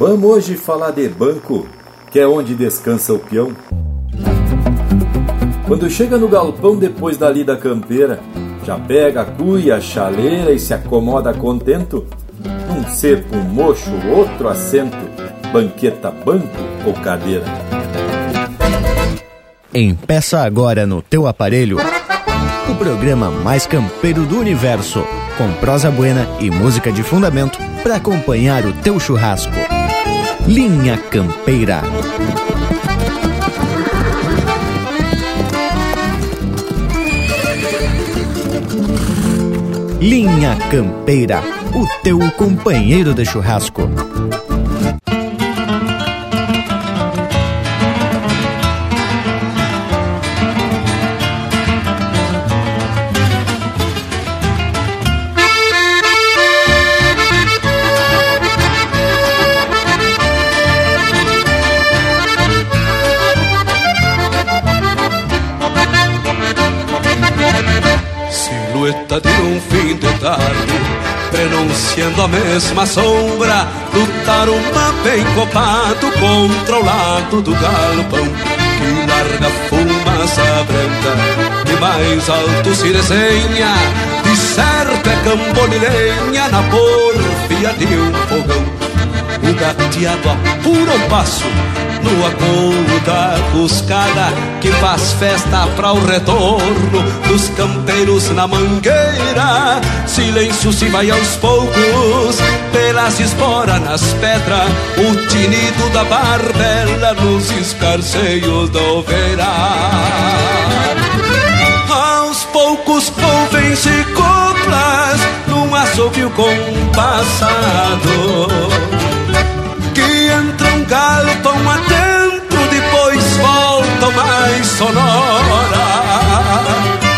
Vamos hoje falar de banco, que é onde descansa o peão. Quando chega no galpão depois dali da campeira, já pega a cuia, a chaleira e se acomoda contento. Num cepo, um mocho, outro assento, banqueta, banco ou cadeira. Empeça agora no teu aparelho o programa mais campeiro do universo, com prosa buena e música de fundamento para acompanhar o teu churrasco. Linha Campeira. Linha Campeira, o teu companheiro de churrasco. Silhueta de um fim de tarde, prenunciando a mesma sombra, lutar uma bem copado contra o lado do galpão, que larga fumaça branca, de mais alto se desenha, de certo é cambonilenha na porfia de um fogão. O gateado apura um passo no acolo da cuscada, que faz festa para o retorno dos campeiros na mangueira. Silêncio se vai aos poucos pelas esporas nas pedras, o tinido da barbela nos escarceios da oveira. Aos poucos convém-se coplas num assobio compassado, que entra um galpão adentro, depois volta mais sonora.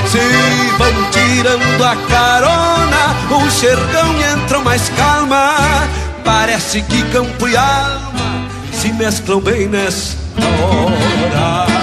Se vão tirando a carona, um xergão e entram mais calma. Parece que campo e alma se mesclam bem nesta hora.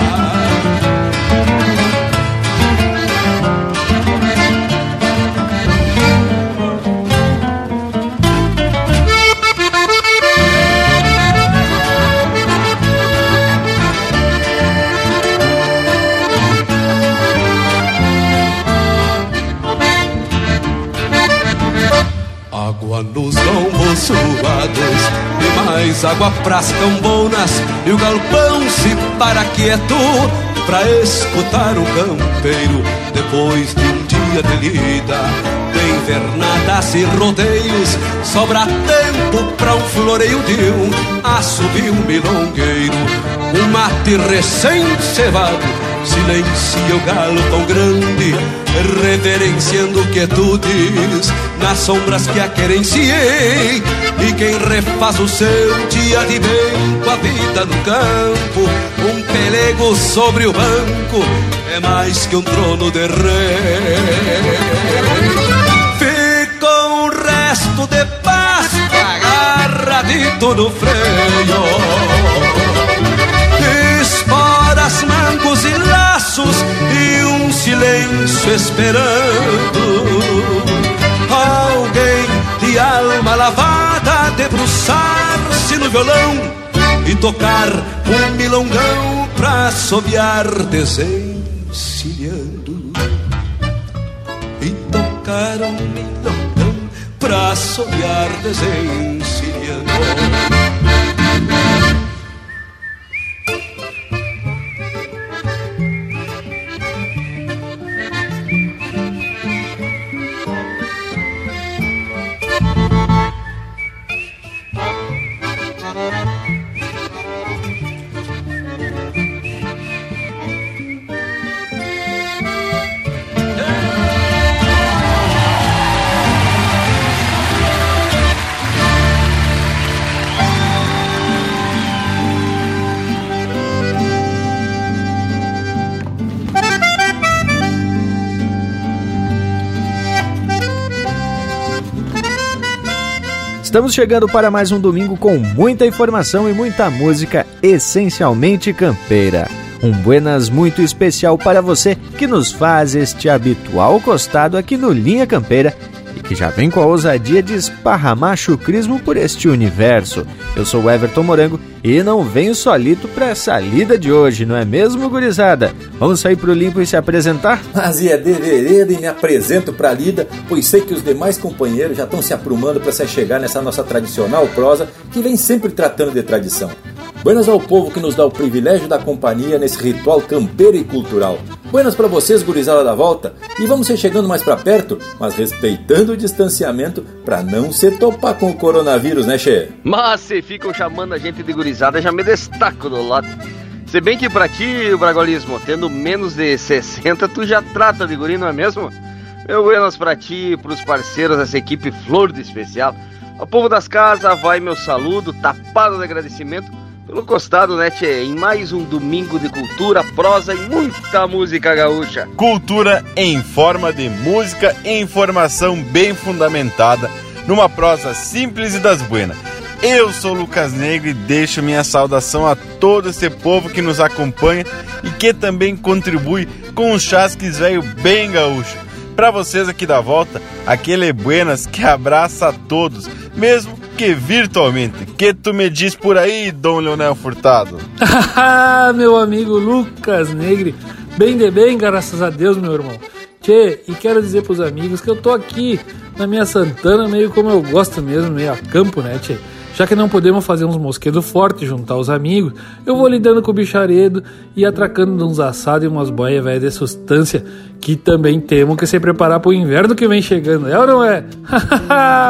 Água nos lombos suados, e mais água pras cambonas, e o galpão se para quieto pra escutar o campeiro. Depois de um dia de lida, de invernadas e rodeios, sobra tempo pra um floreio de um assobio milongueiro. Um mate recém-cevado silencia o galpão grande, reverenciando quietudes nas sombras que aquerenciei. E quem refaz o seu dia de bem com a vida no campo, um pelego sobre o banco é mais que um trono de rei. Ficou o resto de pasto agarradito no freio, esporas, mangos e laços, e um silêncio esperando alguém de alma lavada debruçar-se no violão e tocar um milongão pra assobiar desencilhando, e tocar um milongão pra assobiar desencilhando. Estamos chegando para mais um domingo com muita informação e muita música essencialmente campeira. Um buenas muito especial para você que nos faz este habitual costado aqui no Linha Campeira e que já vem com a ousadia de esparramar chucrismo por este universo. Eu sou o Everton Morango e não venho solito para essa lida de hoje, não é mesmo, gurizada? Vamos sair pro limpo e se apresentar? Mas é de vereda e me apresento pra lida, pois sei que os demais companheiros já estão se aprumando para se chegar nessa nossa tradicional prosa que vem sempre tratando de tradição. Buenas ao povo que nos dá o privilégio da companhia nesse ritual campeiro e cultural. Buenas pra vocês, gurizada da volta, e vamos ser chegando mais pra perto, mas respeitando o distanciamento pra não se topar com o coronavírus, né, Che? Mas se ficam chamando a gente de gurizada, já me destaco do lado. Se bem que pra ti, o bragolismo, tendo menos de 60, tu já trata de guri, não é mesmo? Meu buenas pra ti, pros parceiros dessa equipe Flor do Especial. Ao povo das casas, vai meu saludo, tapado de agradecimento, pelo costado, né, tchê? Em mais um domingo de cultura, prosa e muita música gaúcha. Cultura em forma de música e informação bem fundamentada, numa prosa simples e das buenas. Eu sou Lucas Negro e deixo minha saudação a todo esse povo que nos acompanha e que também contribui com um chasques velho bem gaúcho. Pra vocês aqui da volta, aquele buenas que abraça a todos, mesmo que virtualmente. Que tu me diz por aí, Dom Leonel Furtado? Ah, meu amigo Lucas Negri, bem de bem, graças a Deus, meu irmão. Tchê, e quero dizer pros amigos que eu tô aqui na minha Santana, meio como eu gosto mesmo, meio a campo, né, tchê? Já que não podemos fazer uns mosquedos fortes, juntar os amigos, eu vou lidando com o bicharedo e atracando uns assados e umas boias velhas de sustância, que também temos que se preparar pro inverno que vem chegando, é ou não é?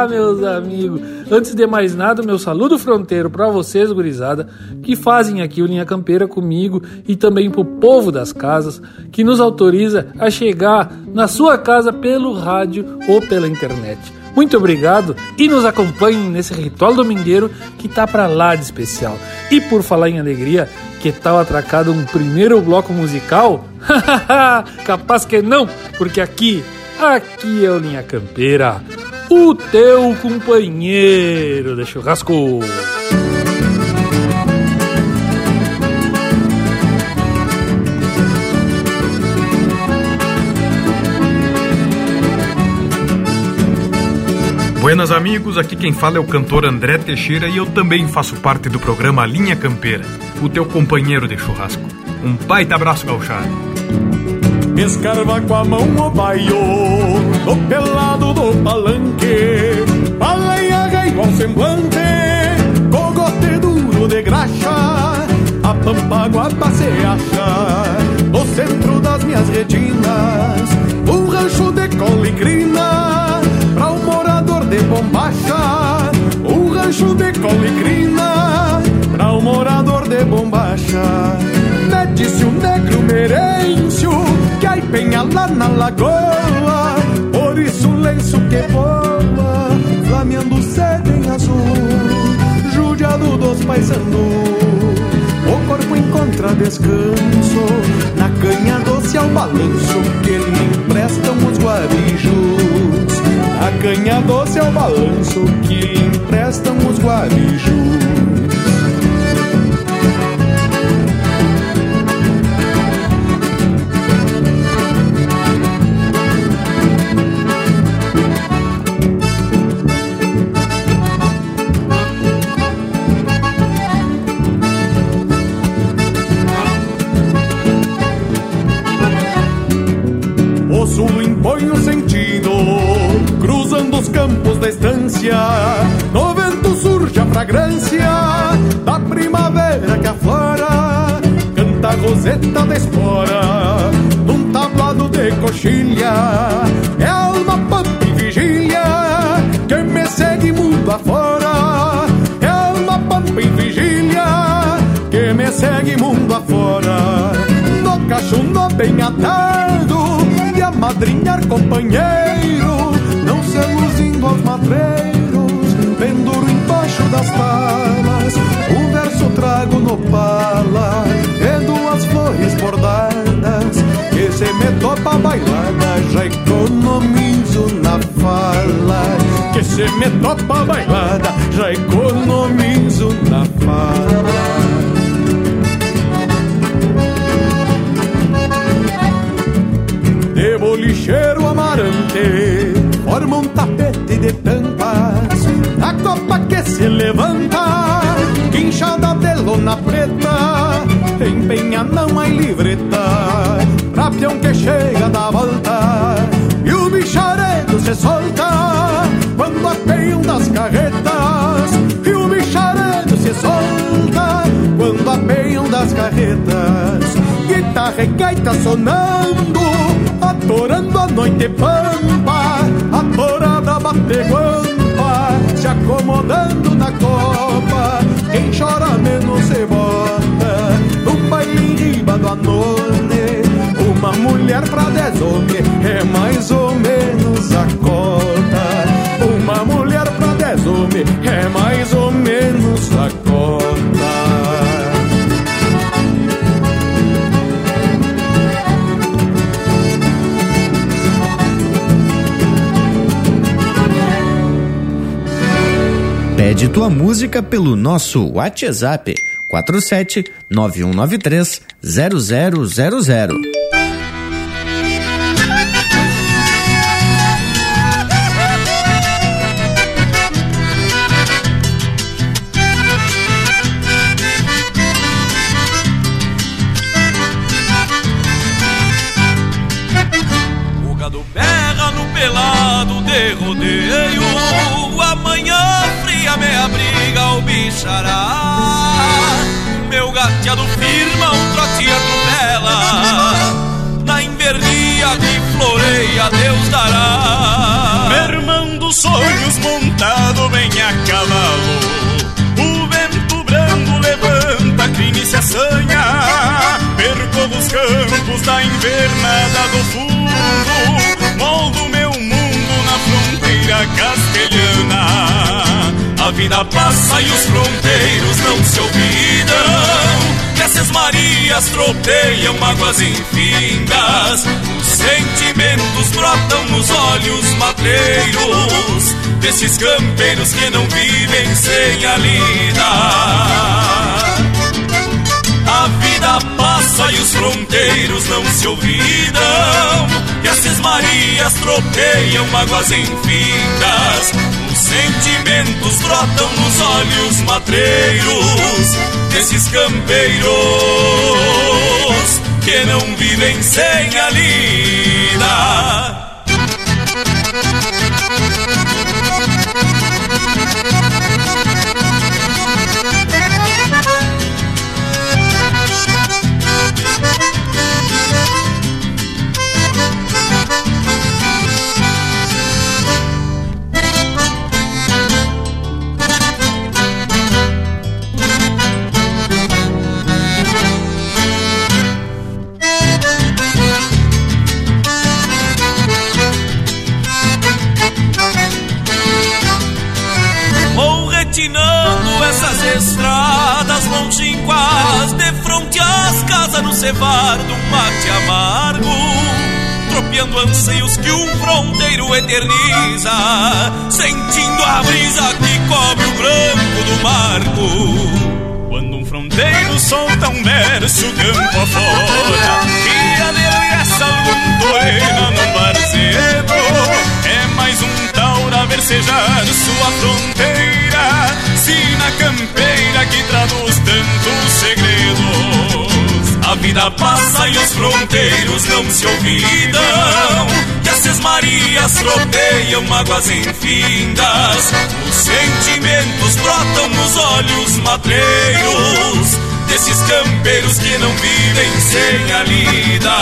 Meus amigos, antes de mais nada, meu saludo fronteiro pra vocês, gurizada, que fazem aqui o Linha Campeira comigo e também pro povo das casas, que nos autoriza a chegar na sua casa pelo rádio ou pela internet. Muito obrigado e nos acompanhem nesse ritual domingueiro que tá pra lá de especial. E por falar em alegria, que tal atracado um primeiro bloco musical? Capaz que não, porque aqui é o Linha Campeira, o teu companheiro de churrasco. Buenas amigos, aqui quem fala é o cantor André Teixeira e eu também faço parte do programa Linha Campeira, o teu companheiro de churrasco. Um baita abraço gauchado. Escarva com a mão o baio, do pelado do palanque, balaiaga igual semblante, cogote duro de graxa, a pampa guapa se acha, no centro das minhas retinas, um rancho de colicrina, pra um morador de bombacha, um rancho de colicrina, pra um morador de bombacha. Me disse o negro merêncio que aí penha lá na lagoa, por isso o lenço que voa, flameando sede em azul, judiado dos paisandu. O corpo encontra descanso na canha doce ao balanço que lhe emprestam os guarijos, na canha doce ao balanço que lhe emprestam os guarijos. No vento surge a fragrância da primavera que aflora, canta a roseta da espora num tablado de coxilha. É a alma pampa e vigília que me segue mundo afora, é a alma pampa e vigília que me segue mundo afora. No cachundo bem atado e a madrinhar companheiro, não se luzindo aos matreiros, penduro embaixo das talas, um verso trago no pala, e duas flores bordadas, que se me topa bailada, já economizo na fala, que se me topa bailada, já economizo na fala. De bolicheiro amarante, forma um tapete se levantar, guinchada de lona preta, empenha não e livreta, pra peão que chega da volta, e o bicharedo se solta, quando apeiam das carretas, e o bicharedo se solta, quando apeiam das carretas, guitarra e gaita sonando, atorando a noite pampa, a torada bate guampa, se acomodando na copa, quem chora menos se bota, num baile em riba do Anone, uma mulher pra 10 homens é mais ou menos a cota, uma mulher pra 10 homens é mais ou menos a cota. Pede tua música pelo nosso WhatsApp 47 9193 0000. O gado berra no pelado de rodeio, amanhã me abriga o bichará, meu gateado firma um trote atropela, na invernia que floreia Deus dará. Mermando sonhos montado bem a cavalo, o vento brando levanta crime e se assanha, percorro os campos da invernada do fundo, moldo meu mundo na fronteira castelhana. A vida passa e os fronteiros não se olvidam, que essas marias tropeiam águas infindas. Os sentimentos brotam nos olhos matreiros desses campeiros que não vivem sem a lida. A vida passa e os fronteiros não se olvidam, que essas marias tropeiam águas infindas. Sentimentos brotam nos olhos matreiros desses campeiros que não vivem sem a lida. Estradas longínquas, de fronte às casas no cevar de um mate amargo, tropeando anseios que um fronteiro eterniza, sentindo a brisa que cobre o branco do marco. Quando um fronteiro solta um verso campo afora, e a delegaça londoena num barzedo, é mais um taura versejar sua fronteira, sina campeira que traduz tantos segredos. A vida passa e os fronteiros não se olvidam, que essas marias tropeiam águas infindas. Os sentimentos brotam nos olhos matreiros desses campeiros que não vivem sem a lida.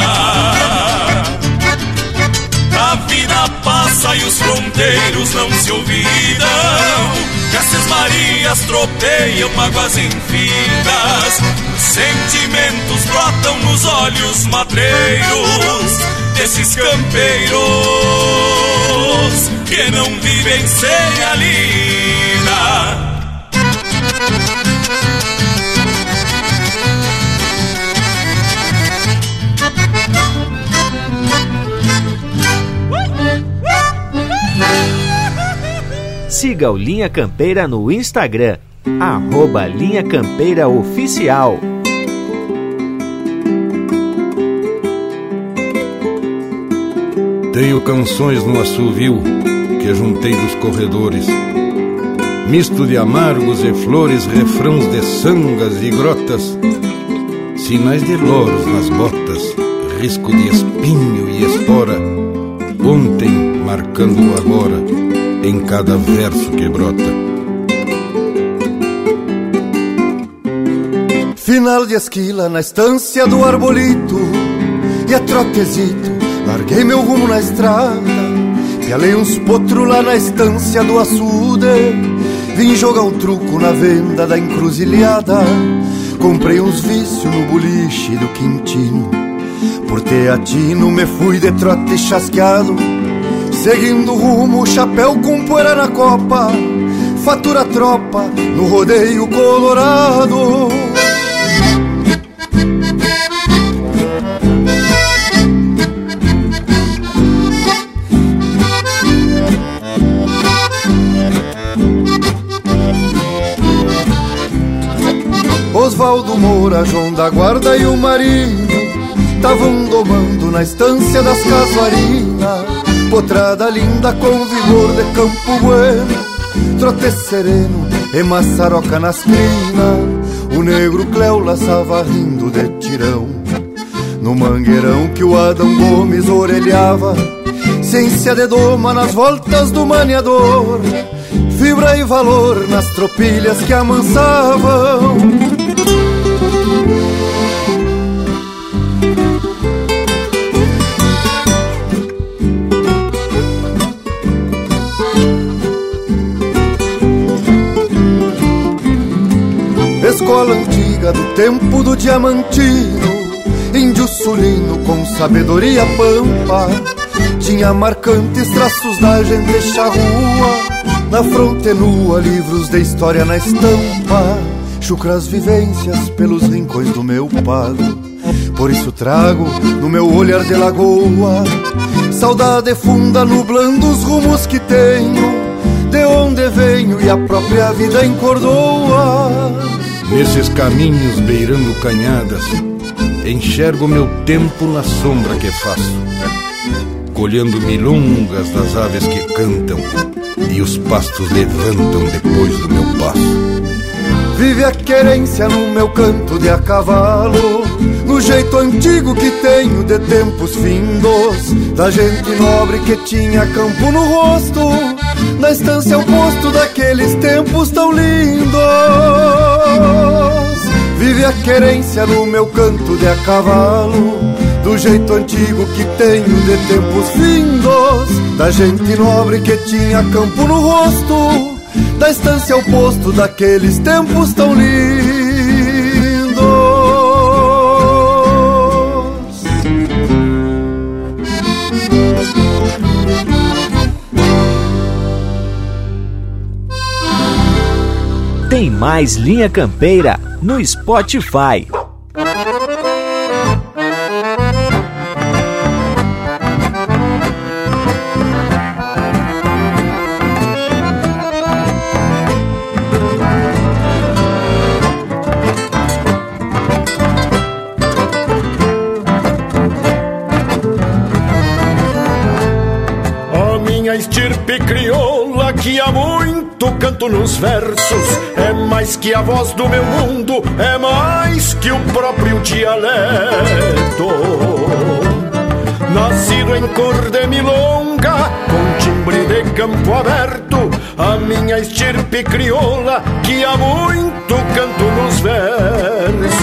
A vida passa e os fronteiros não se olvidam, que essas marias tropeiam águas infindas. Os sentimentos brotam nos olhos matreiros desses campeiros que não vivem sem a lida. Siga o Linha Campeira no Instagram, @Linha Campeira Oficial. Tenho canções no assovio que juntei dos corredores, misto de amargos e flores, refrãos de sangas e grotas, sinais de louros nas botas, risco de espinho e espora, ontem marcando o agora, em cada verso que brota. Final de esquila na estância do arbolito, e a trotezito larguei meu rumo na estrada, pialei uns potros lá na estância do açude, vim jogar um truco na venda da encruzilhada, comprei uns vícios no boliche do Quintino, por Teatino me fui de trote chasqueado, seguindo rumo, chapéu com poeira na copa, fatura tropa no rodeio colorado. Osvaldo Moura, João da Guarda e o marido tavam domando na estância das casuarinas, potrada linda com vigor de campo bueno, trote sereno e maçaroca nas crinas. O negro Cléo laçava rindo de tirão no mangueirão que o Adão Gomes orelhava, ciência de doma nas voltas do maniador, fibra e valor nas tropilhas que amansavam. Escola antiga do tempo do Diamantino, índio sulino com sabedoria pampa, tinha marcantes traços da gente charrua, na fronte nua livros de história na estampa, chucras vivências pelos rincões do meu pago, por isso trago no meu olhar de lagoa saudade funda nublando os rumos que tenho, de onde venho e a própria vida encordoa. Nesses caminhos beirando canhadas, enxergo meu tempo na sombra que faço, colhendo milongas das aves que cantam e os pastos levantam depois do meu passo. Vive a querência no meu canto de a cavalo, no jeito antigo que tenho de tempos findos, da gente nobre que tinha campo no rosto, na estância oposto daqueles tempos tão lindos. Vive a querência no meu canto de a cavalo, do jeito antigo que tenho de tempos findos, da gente nobre que tinha campo no rosto, da estância ao posto daqueles tempos tão lindos. Tem mais Linha Campeira no Spotify. A minha estirpe crioula que há muito canto nos versos, é mais que a voz do meu mundo, é mais que o próprio dialeto. Nascido em cor de milonga, com timbre de campo aberto, a minha estirpe crioula que há muito canto nos versos.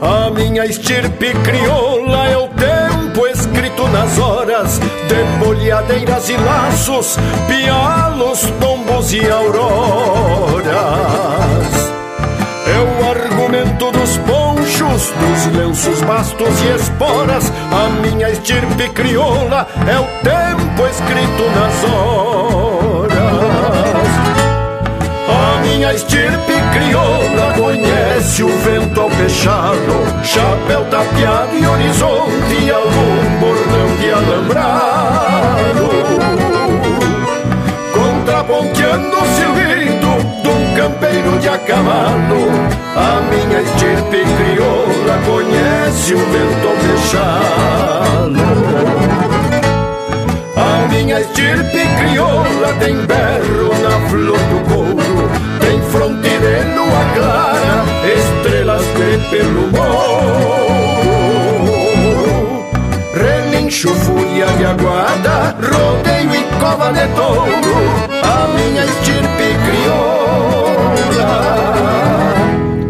A minha estirpe crioula é o tempo escrito nas horas, de bolhadeiras e laços, pialos, tombos e auroras. É o argumento dos ponchos, dos lenços, bastos e esporas. A minha estirpe crioula é o tempo escrito nas horas. A minha estirpe crioula conhece o vento ao fechado, chapéu tapeado e horizonte, algum bordão de alambrado, contraponteando o silbido de um campeiro de a cavalo. A minha estirpe crioula conhece o vento ao fechado. A minha estirpe crioula tem berro na flor do couro, tem fronteira e lua clara, estrelas de pelo morro. Relincho, fúria e aguarda, rodeio e cova de touro, a minha estirpe crioula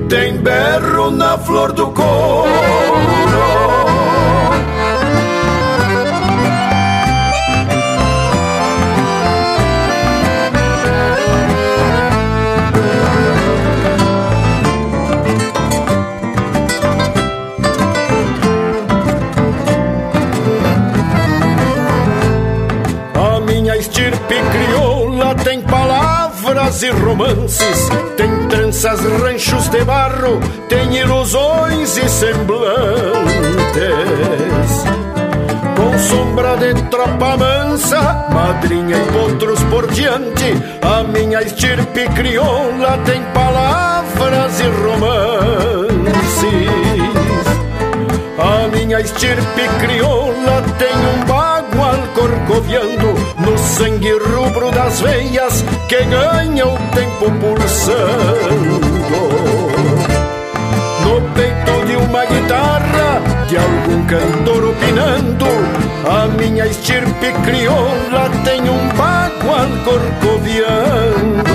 tem berro na flor do couro. Tem palavras e romances, tem tranças, ranchos de barro, tem ilusões e semblantes. Com sombra de tropa mansa, madrinha e potros por diante, a minha estirpe crioula tem palavras e romances. A minha estirpe crioula tem um bagual corcoviando no sangue rubro das veias que ganha o tempo pulsando. No peito de uma guitarra, de algum cantor opinando, a minha estirpe crioula tem um bagual corcoviando.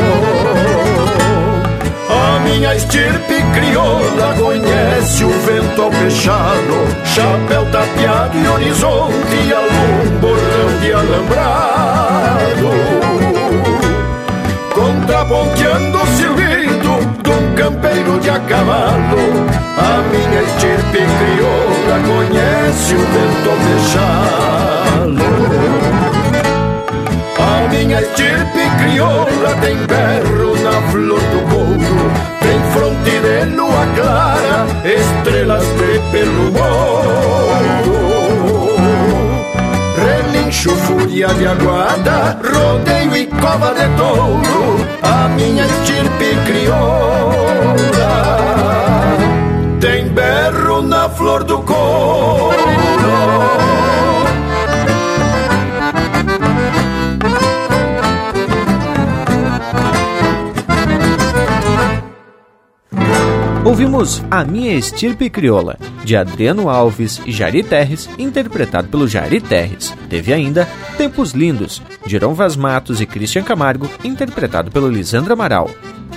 A minha estirpe crioula conhece o vento ao fechado, chapéu tapeado e horizonte e algum bordão de alambrado. Contraponteando o silbido de um campeiro de a cavalo, a minha estirpe crioula conhece o vento ao fechado. A minha estirpe crioula tem berro na flor do couro, tem fronteira e lua clara, estrelas de pelo morro. Relincho, fúria de aguarda, rodeio e cova de touro, a minha estirpe crioula tem berro na flor do couro. Ouvimos A Minha Estirpe Crioula, de Adriano Alves e Jari Terres, interpretado pelo Jari Terres. Teve ainda Tempos Lindos, de Iron Vas Matos e Christian Camargo, interpretado pelo Lisandro Amaral.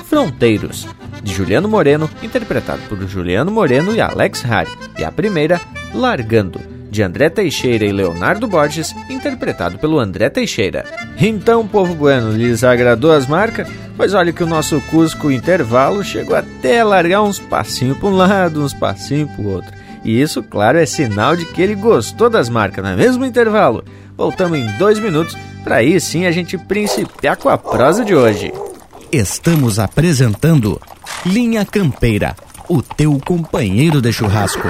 Fronteiros, de Juliano Moreno, interpretado por Juliano Moreno e Alex Rari. E a primeira, Largando, de André Teixeira e Leonardo Borges, interpretado pelo André Teixeira. Então, povo bueno, lhes agradou as marcas? Pois olha que o nosso Cusco Intervalo chegou até a largar uns passinhos para um lado, uns passinhos para o outro. E isso, claro, é sinal de que ele gostou das marcas, não é mesmo, Intervalo? Voltamos em 2 minutos, para aí sim a gente principiar com a prosa de hoje. Estamos apresentando Linha Campeira, o teu companheiro de churrasco.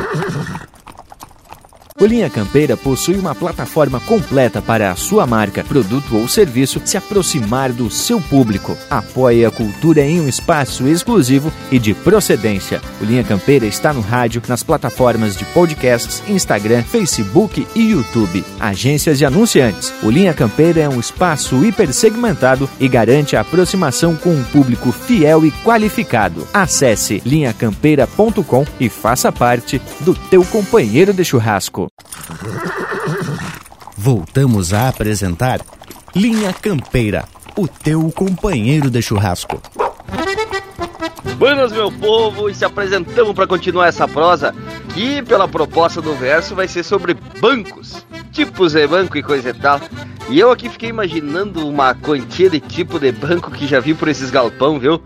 O Linha Campeira possui uma plataforma completa para a sua marca, produto ou serviço se aproximar do seu público. Apoie a cultura em um espaço exclusivo e de procedência. O Linha Campeira está no rádio, nas plataformas de podcasts, Instagram, Facebook e YouTube. Agências e anunciantes. O Linha Campeira é um espaço hipersegmentado e garante a aproximação com um público fiel e qualificado. Acesse linhacampeira.com e faça parte do teu companheiro de churrasco. Voltamos a apresentar Linha Campeira, o teu companheiro de churrasco. Buenas, meu povo, e se apresentamos para continuar essa prosa, que pela proposta do verso vai ser sobre bancos, tipos de banco e coisa e tal. E eu aqui fiquei imaginando uma quantia de tipo de banco que já vi por esses galpão, viu?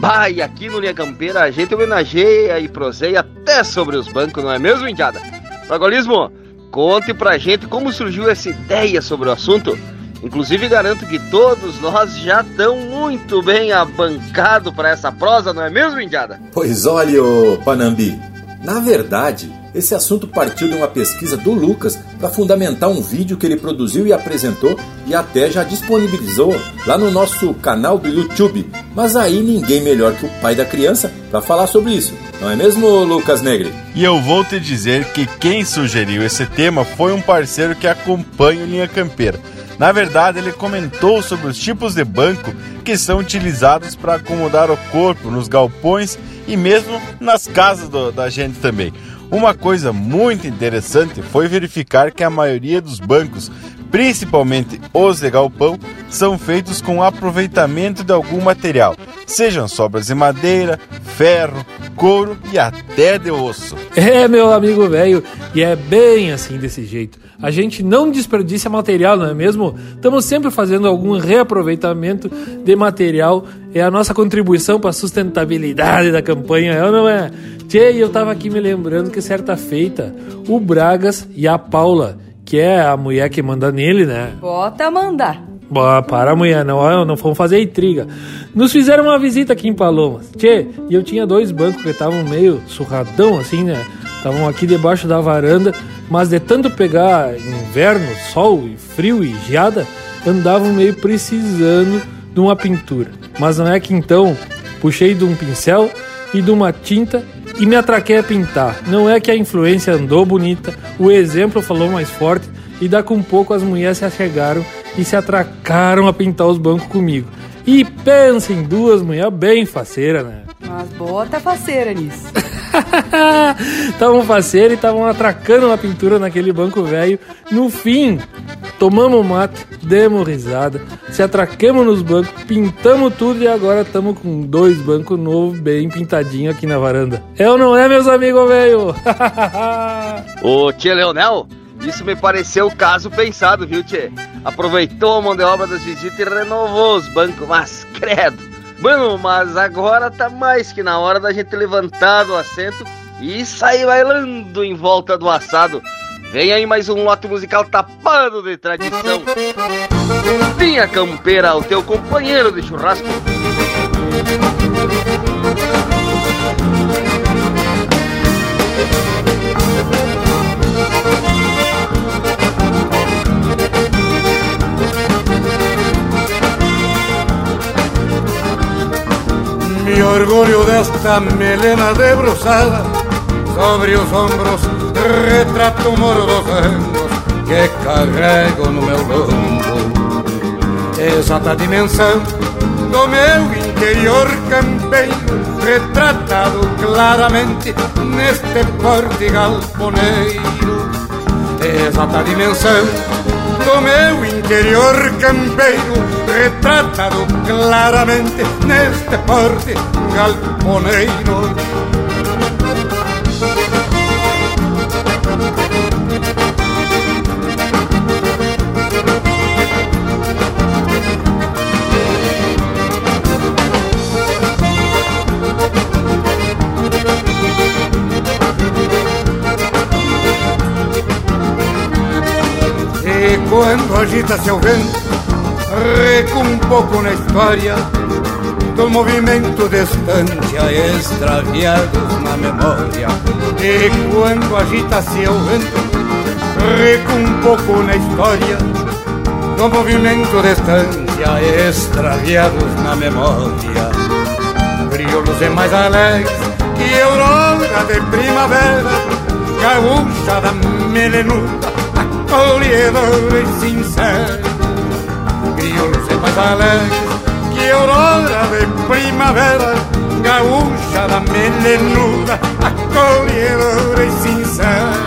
Bah, e aqui no Linha Campeira a gente homenageia e proseia até sobre os bancos, não é mesmo, indiada? Progolismo, conte pra gente como surgiu essa ideia sobre o assunto. Inclusive garanto que todos nós já estamos muito bem abancados para essa prosa, não é mesmo, indiada? Pois olha, ô Panambi, na verdade, esse assunto partiu de uma pesquisa do Lucas para fundamentar um vídeo que ele produziu e apresentou e até já disponibilizou lá no nosso canal do YouTube. Mas aí ninguém melhor que o pai da criança para falar sobre isso, não é mesmo, Lucas Negro? E eu vou te dizer que quem sugeriu esse tema foi um parceiro que acompanha o Linha Campeira. Na verdade, ele comentou sobre os tipos de banco que são utilizados para acomodar o corpo nos galpões e mesmo nas casas da gente também. Uma coisa muito interessante foi verificar que a maioria dos bancos, principalmente os de galpão, são feitos com aproveitamento de algum material, sejam sobras de madeira, ferro, couro e até de osso. É, meu amigo velho, e é bem assim desse jeito. A gente não desperdiça material, não é mesmo? Estamos sempre fazendo algum reaproveitamento de material. É a nossa contribuição para a sustentabilidade da campanha, é ou não é? Tchê, eu estava aqui me lembrando que certa feita, o Bragas e a Paula, que é a mulher que manda nele, né? Bota mandar. Boa, para mulher, não vamos fazer intriga. Nos fizeram uma visita aqui em Palomas. Tchê, e eu tinha dois bancos que estavam meio surradão assim, né? Estavam aqui debaixo da varanda, mas de tanto pegar inverno, sol, frio e geada, andavam meio precisando de uma pintura. Mas não é que então puxei de um pincel e de uma tinta e me atraquei a pintar. Não é que a influência andou bonita, o exemplo falou mais forte e dá com pouco as mulheres se achegaram e se atracaram a pintar os bancos comigo. E pensa em duas mulheres bem faceiras, né? Mas bota faceira nisso. Estavam faceiras e estavam atracando a pintura naquele banco velho. No fim, tomamos mate, demos risada, se atraquemos nos bancos, pintamos tudo e agora estamos com dois bancos novos bem pintadinhos aqui na varanda. É ou não é, meus amigos velho? Ô, tia Leonel, isso me pareceu o caso pensado, viu, tia? Aproveitou a mão de obra das visitas e renovou os bancos, mas credo. Mano, mas agora tá mais que na hora da gente levantar do assento e sair bailando em volta do assado. Vem aí mais um lote musical tapado de tradição. Linha Campeira, o teu companheiro de churrasco. Mi orgullo de esta melena desbruzada, sobrios hombros retrato mordosenos que carrego no meu lombo. Exata a dimensão do meu interior campeiro, retratado claramente neste porte galponeiro. Exata a dimensão do meu interior campeiro, retratado claramente neste porte galponeiro. E quando agita-se o vento, reco um pouco na história do movimento distante a extraviados na memória. E quando agita-se o vento, reco um pouco na história do movimento distante a extraviados na memória. Crioulos é mais alegres que aurora de primavera, gaúcha da melenuda, acolhedora e sincera. Crioulos é mais alegre que aurora de primavera, gaúcha da melenuda, acolhedora e sincera.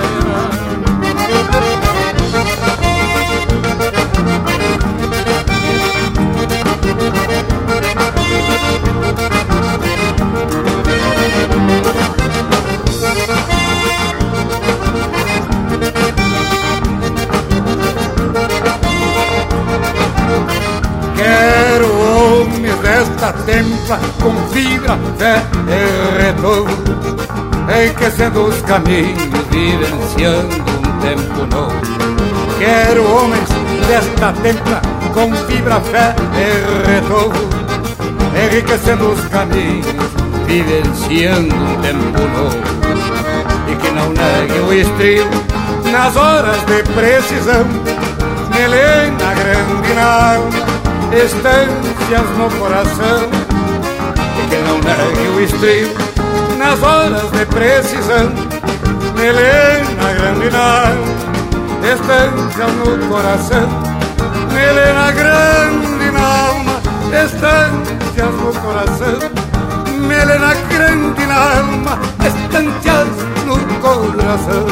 Esta templa com fibra, fé e retorno, em que seduz caminhos vivenciando um tempo novo. Quero homens desta templa com fibra, fé e retorno, enriquecendo os caminhos, vivenciando um tempo novo. E que não negue o estrilo nas horas de precisão, melena grande na alma, estâncias no coração. E que não negue o estribo nas horas de precisão, melena grande na alma, estâncias no coração, Helena grande na alma, estâncias no coração. Helena grande na alma, estâncias no coração.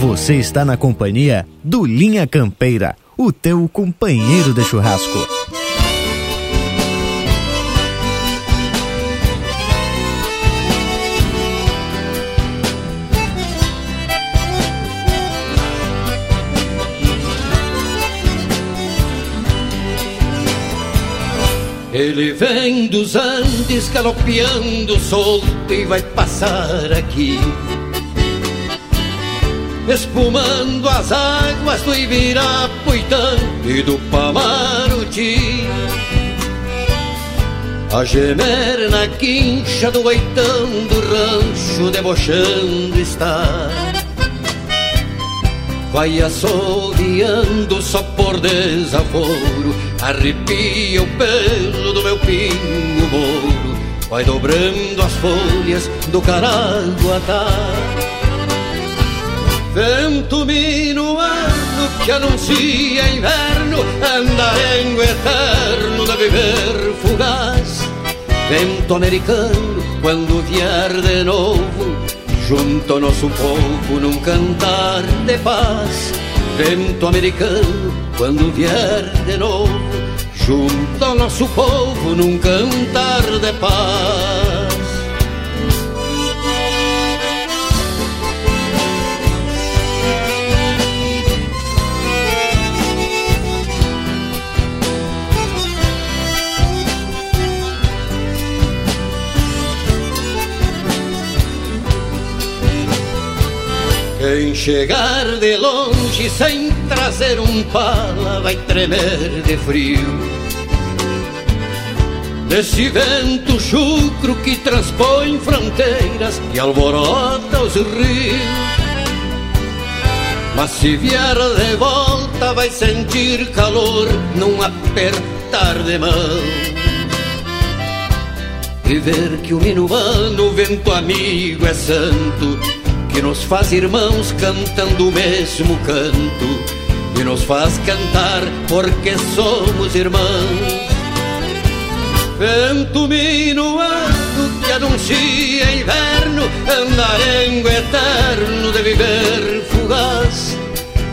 Você está na companhia do Linha Campeira, o teu companheiro de churrasco. Ele vem dos Andes galopeando solto e vai passar aqui, espumando as águas do Ibirapuitã e do Pamaruti, a gemer na quincha do Gaitão do rancho debochando está. Vai assoviando só por desaforo, arrepia o pelo do meu pingo mouro, vai dobrando as folhas do caraguatá. Vento minuano que anuncia inverno, andarengo eterno de viver fugaz. Vento americano quando vier de novo, junto-nos um pouco num cantar de paz. Vento americano, quando vier de novo, junto ao nosso povo num cantar de paz. Quem chegar de longe sem trazer um pala vai tremer de frio desse vento chucro que transpõe fronteiras e alborota os rios. Mas se vier de volta vai sentir calor num apertar de mão e ver que o minuano, o vento amigo, é santo, que nos faz irmãos cantando o mesmo canto e nos faz cantar porque somos irmãos. Vento minuano que anuncia inverno, andarengo eterno de viver fugaz.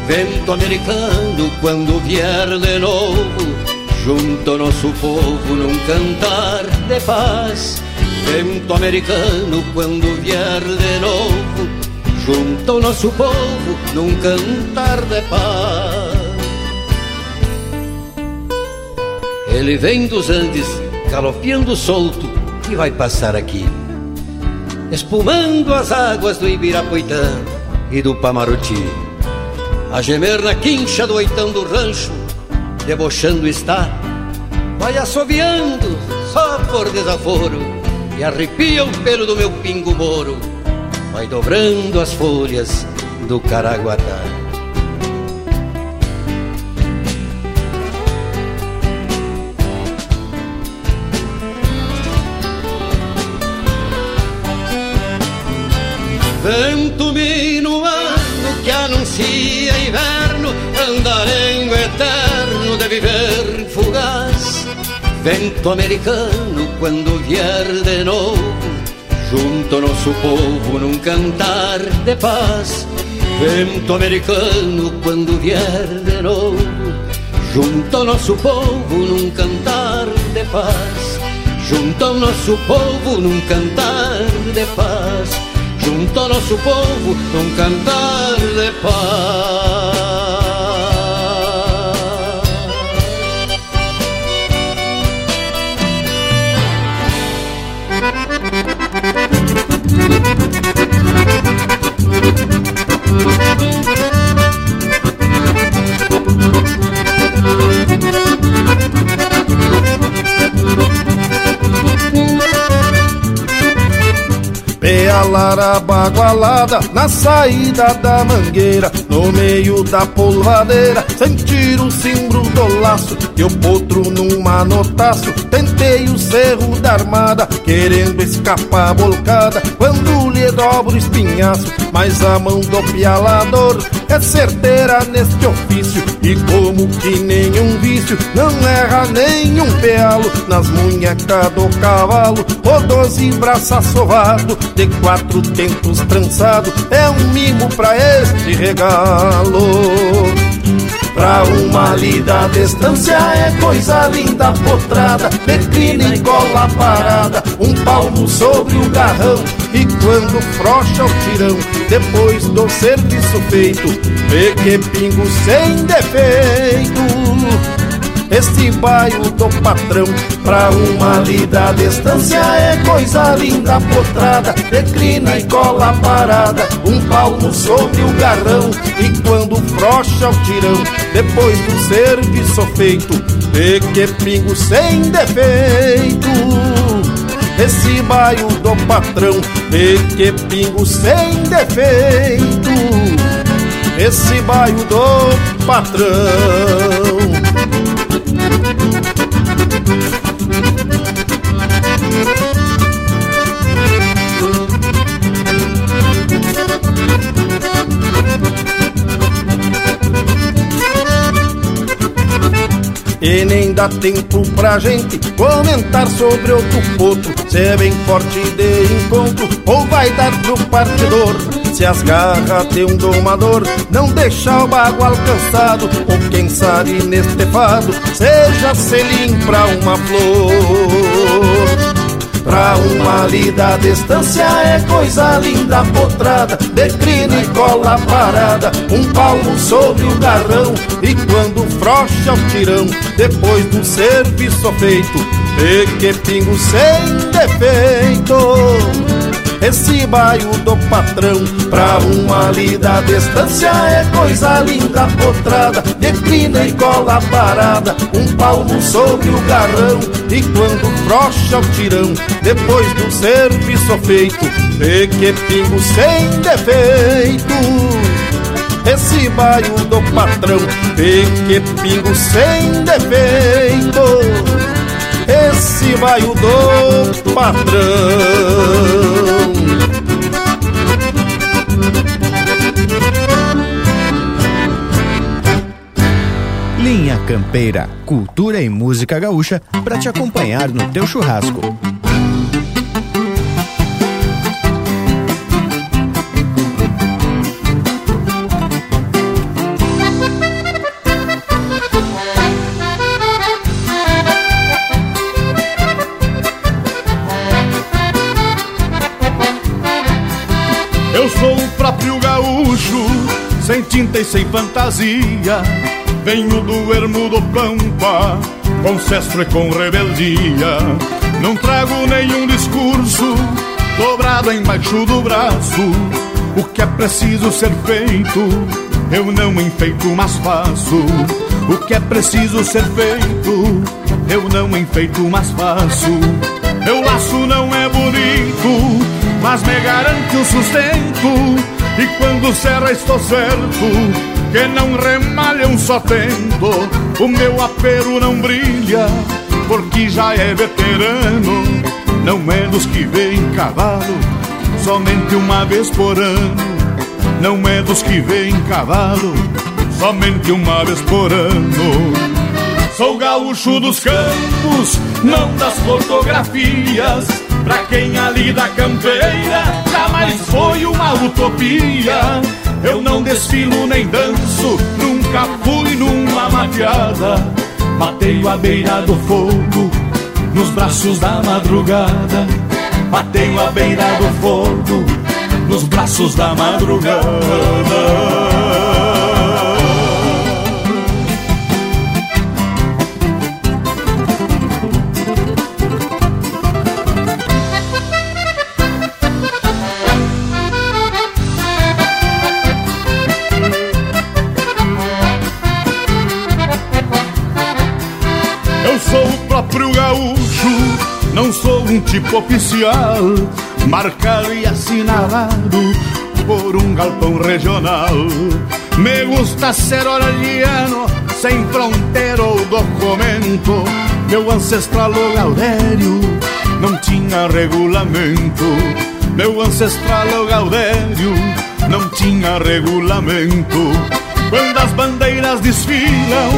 Vento americano quando vier de novo, junto ao nosso povo num cantar de paz. Vento americano quando vier de novo, junto ao nosso povo num cantar de paz. Ele vem dos Andes galopeando solto e vai passar aqui, espumando as águas do Ibirapuitã e do Pamaruti, a gemer na quincha do oitão do rancho debochando está. Vai assoviando só por desaforo e arrepia o pelo do meu pingo mouro, vai dobrando as folhas do Caraguatá. Vento minuano que anuncia inverno, andarengo eterno de viver fugaz. Vento americano quando vier de novo, junto ao nosso povo num cantar de paz. Vento americano quando vier de novo, junto ao nosso povo num cantar de paz. Junto ao nosso povo num cantar de paz. Junto ao nosso povo num cantar de paz. Pela lara bagualada na saída da mangueira, no meio da polvadeira, sentir o cimbro do laço, e o potro num manotaço. Tentei o cerro da armada, querendo escapar bolcada, quando lhe dobro o espinhaço, mas a mão do pialador é certeira neste ofício, e como que nenhum vício, não erra nenhum pealo, nas munhecas do cavalo, o 12 braça sovado, de 4 tentos trançado, é um mimo pra este regalo. Pra uma lida à distância é coisa linda potrada, declina e cola parada, um palmo sobre o garrão, e quando frocha o tirão, depois do serviço feito, vê que pingo sem defeito. Este baio do patrão, pra uma lida à distância é coisa linda potrada, declina e cola parada, um palmo sobre o garrão, e quando frocha o tirão, depois do serviço feito, vê que pingo sem defeito. Esse baio do patrão, vê que pingo sem defeito. Esse baio do patrão. E nem dá tempo pra gente comentar sobre outro potro, se é bem forte de encontro ou vai dar pro partidor. Se as garras de um domador não deixar o bago alcançado, ou quem sabe neste fado seja selim pra uma flor. Pra uma lida à distância é coisa linda potrada, declina e cola parada, um palmo sobre o garrão, e quando frocha o tirão, depois do serviço feito, vê que pingo sem defeito. Esse baio do patrão, pra uma lida à distância é coisa linda potrada, declina e cola parada, um palmo sobre o garrão, e quando frocha o tirão, depois do serviço feito, vê que pingo sem defeito. Esse baio do patrão, vê que pingo sem defeito. Esse baio do patrão. Linha Campeira, cultura e música gaúcha para te acompanhar no teu churrasco. Sem tinta e sem fantasia, venho do ermo do Pampa, com cestro e com rebeldia. Não trago nenhum discurso dobrado embaixo do braço. O que é preciso ser feito, eu não enfeito, mas faço. O que é preciso ser feito, eu não enfeito, mas faço. Meu laço não é bonito, mas me garante o sustento. E quando serra estou certo, que não remalha um só tento. O meu apero não brilha, porque já é veterano. Não é dos que veem cavalo, somente uma vez por ano. Não é dos que veem cavalo, somente uma vez por ano. Sou gaúcho dos campos, não das fotografias. Pra quem ali da campeira jamais foi uma utopia. Eu não desfilo nem danço, nunca fui numa mateada. Bateio à beira do fogo, nos braços da madrugada. Bateio à beira do fogo, nos braços da madrugada. Não sou um tipo oficial, marcado e assinalado por um galpão regional. Me gusta ser oraliano, sem fronteiro ou do comento, meu ancestral Gaudério não tinha regulamento. Meu ancestral Gaudério não tinha regulamento. Quando as bandeiras desfilam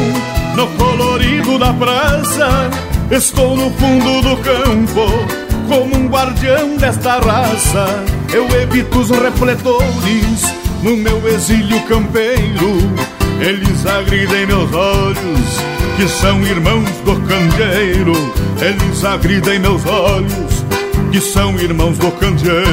no colorido da praça, estou no fundo do campo como um guardião desta raça. Eu evito os refletores no meu exílio campeiro. Eles agridem meus olhos, que são irmãos do candeeiro. Eles agridem meus olhos, que são irmãos do candeeiro.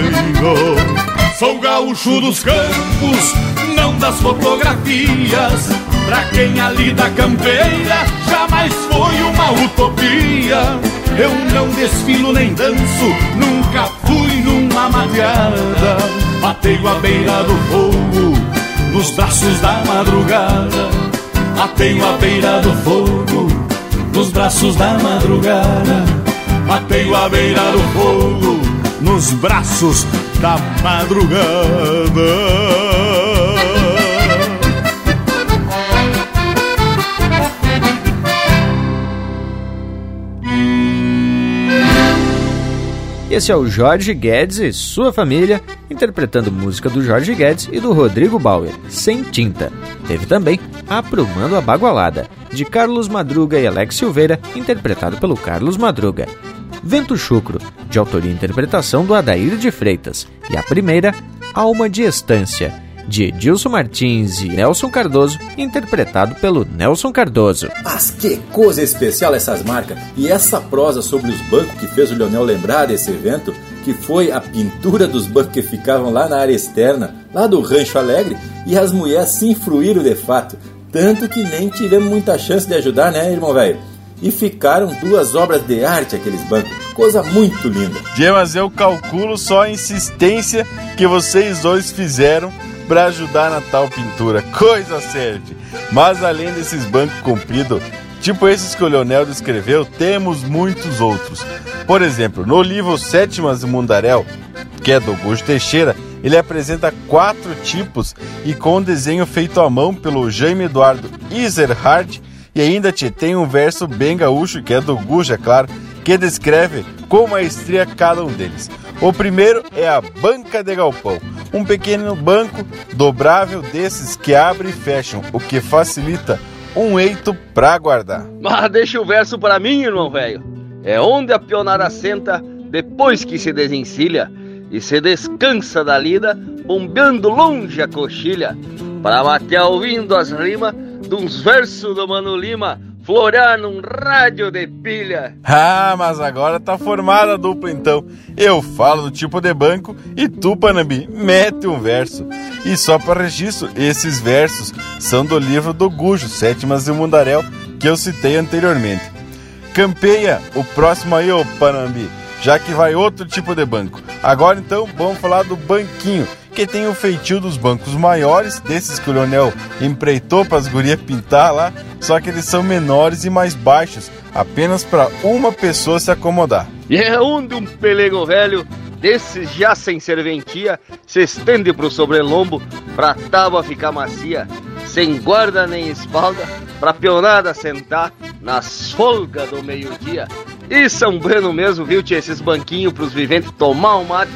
Sou gaúcho dos campos, não das fotografias. Pra quem ali da campeira jamais foi uma utopia. Eu não desfilo nem danço, nunca fui numa mateada. Bateio à beira do fogo, nos braços da madrugada. Bateio à beira do fogo, nos braços da madrugada. Bateio à beira do fogo, nos braços da madrugada. Esse é o Jorge Guedes e sua família, interpretando música do Jorge Guedes e do Rodrigo Bauer, Sem Tinta. Teve também Aprumando a Bagualada, de Carlos Madruga e Alex Silveira, interpretado pelo Carlos Madruga. Vento Chucro, de autoria e interpretação do Adair de Freitas. E a primeira, Alma de Estância, de Edilson Martins e Nelson Cardoso, interpretado pelo Nelson Cardoso. Mas que coisa especial essas marcas! E essa prosa sobre os bancos que fez o Leonel lembrar desse evento, que foi a pintura dos bancos que ficavam lá na área externa, lá do Rancho Alegre, e as mulheres se influíram de fato, tanto que nem tivemos muita chance de ajudar, né, irmão velho? E ficaram duas obras de arte aqueles bancos, coisa muito linda. Gê, mas eu calculo só a insistência que vocês dois fizeram para ajudar na tal pintura, coisa certa. Mas além desses bancos compridos, tipo esses que o Leonel descreveu, temos muitos outros. Por exemplo, no livro Sétimas Mundaréu, que é do Gujo Teixeira, ele apresenta 4 tipos e com desenho feito à mão pelo Jaime Eduardo Iserhard. E ainda tem um verso bem gaúcho, que é do Gujo, é claro, que descreve com maestria cada um deles. O primeiro é a banca de galpão, um pequeno banco dobrável desses que abre e fecham, o que facilita um eito para guardar. Mas deixa o verso para mim, irmão velho. É onde a pionada senta depois que se desencilha e se descansa da lida, bombeando longe a coxilha, para bater ouvindo as rimas de uns versos do Mano Lima, florear num rádio de pilha. Ah, mas agora tá formada a dupla então. Eu falo do tipo de banco e tu, Panambi, mete um verso. E só para registro, esses versos são do livro do Gujo, Sétimas e Mundaréu, que eu citei anteriormente. Campeia o próximo aí, ô Panambi, já que vai outro tipo de banco. Agora então, vamos falar do banquinho, que tem o feitio dos bancos maiores, desses que o Leonel empreitou para as gurias pintar lá, só que eles são menores e mais baixos, apenas para uma pessoa se acomodar. E é onde um pelego velho, desses já sem serventia, se estende para o sobrelombo, para a tábua ficar macia, sem guarda nem espalda, para a peonada sentar nas folgas do meio-dia. E São Breno mesmo, viu, tinha esses banquinhos para os viventes tomar um mate,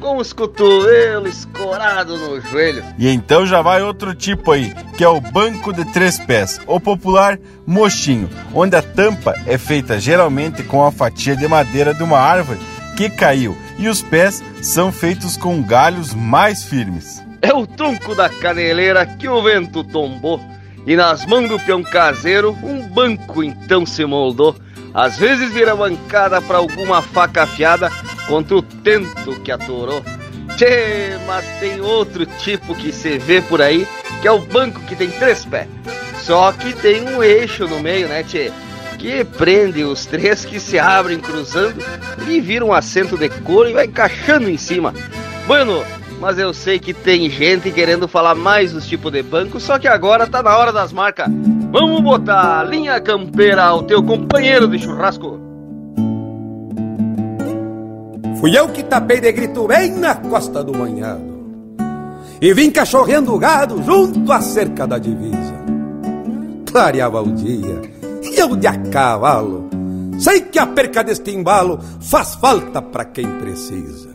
com os cotovelos escorados no joelho. E então já vai outro tipo aí, que é o banco de 3 pés, o popular mochinho, onde a tampa é feita geralmente com a fatia de madeira de uma árvore que caiu, e os pés são feitos com galhos mais firmes. É o tronco da caneleira que o vento tombou, e nas mãos do peão caseiro um banco então se moldou. Às vezes vira bancada para alguma faca afiada contra o tento que atorou. Tchê, mas tem outro tipo que se vê por aí, que é o banco que tem 3 pés. Só que tem um eixo no meio, né, tchê? Que prende os 3 que se abrem cruzando e vira um assento de couro e vai encaixando em cima. Bueno, mas eu sei que tem gente querendo falar mais dos tipos de banco, só que agora tá na hora das marcas. Vamos botar a Linha Campeira ao teu companheiro de churrasco. Fui eu que tapei de grito bem na costa do banhado e vim cachorrendo o gado junto à cerca da divisa. Clareava o dia, eu de a cavalo, sei que a perca deste embalo faz falta pra quem precisa.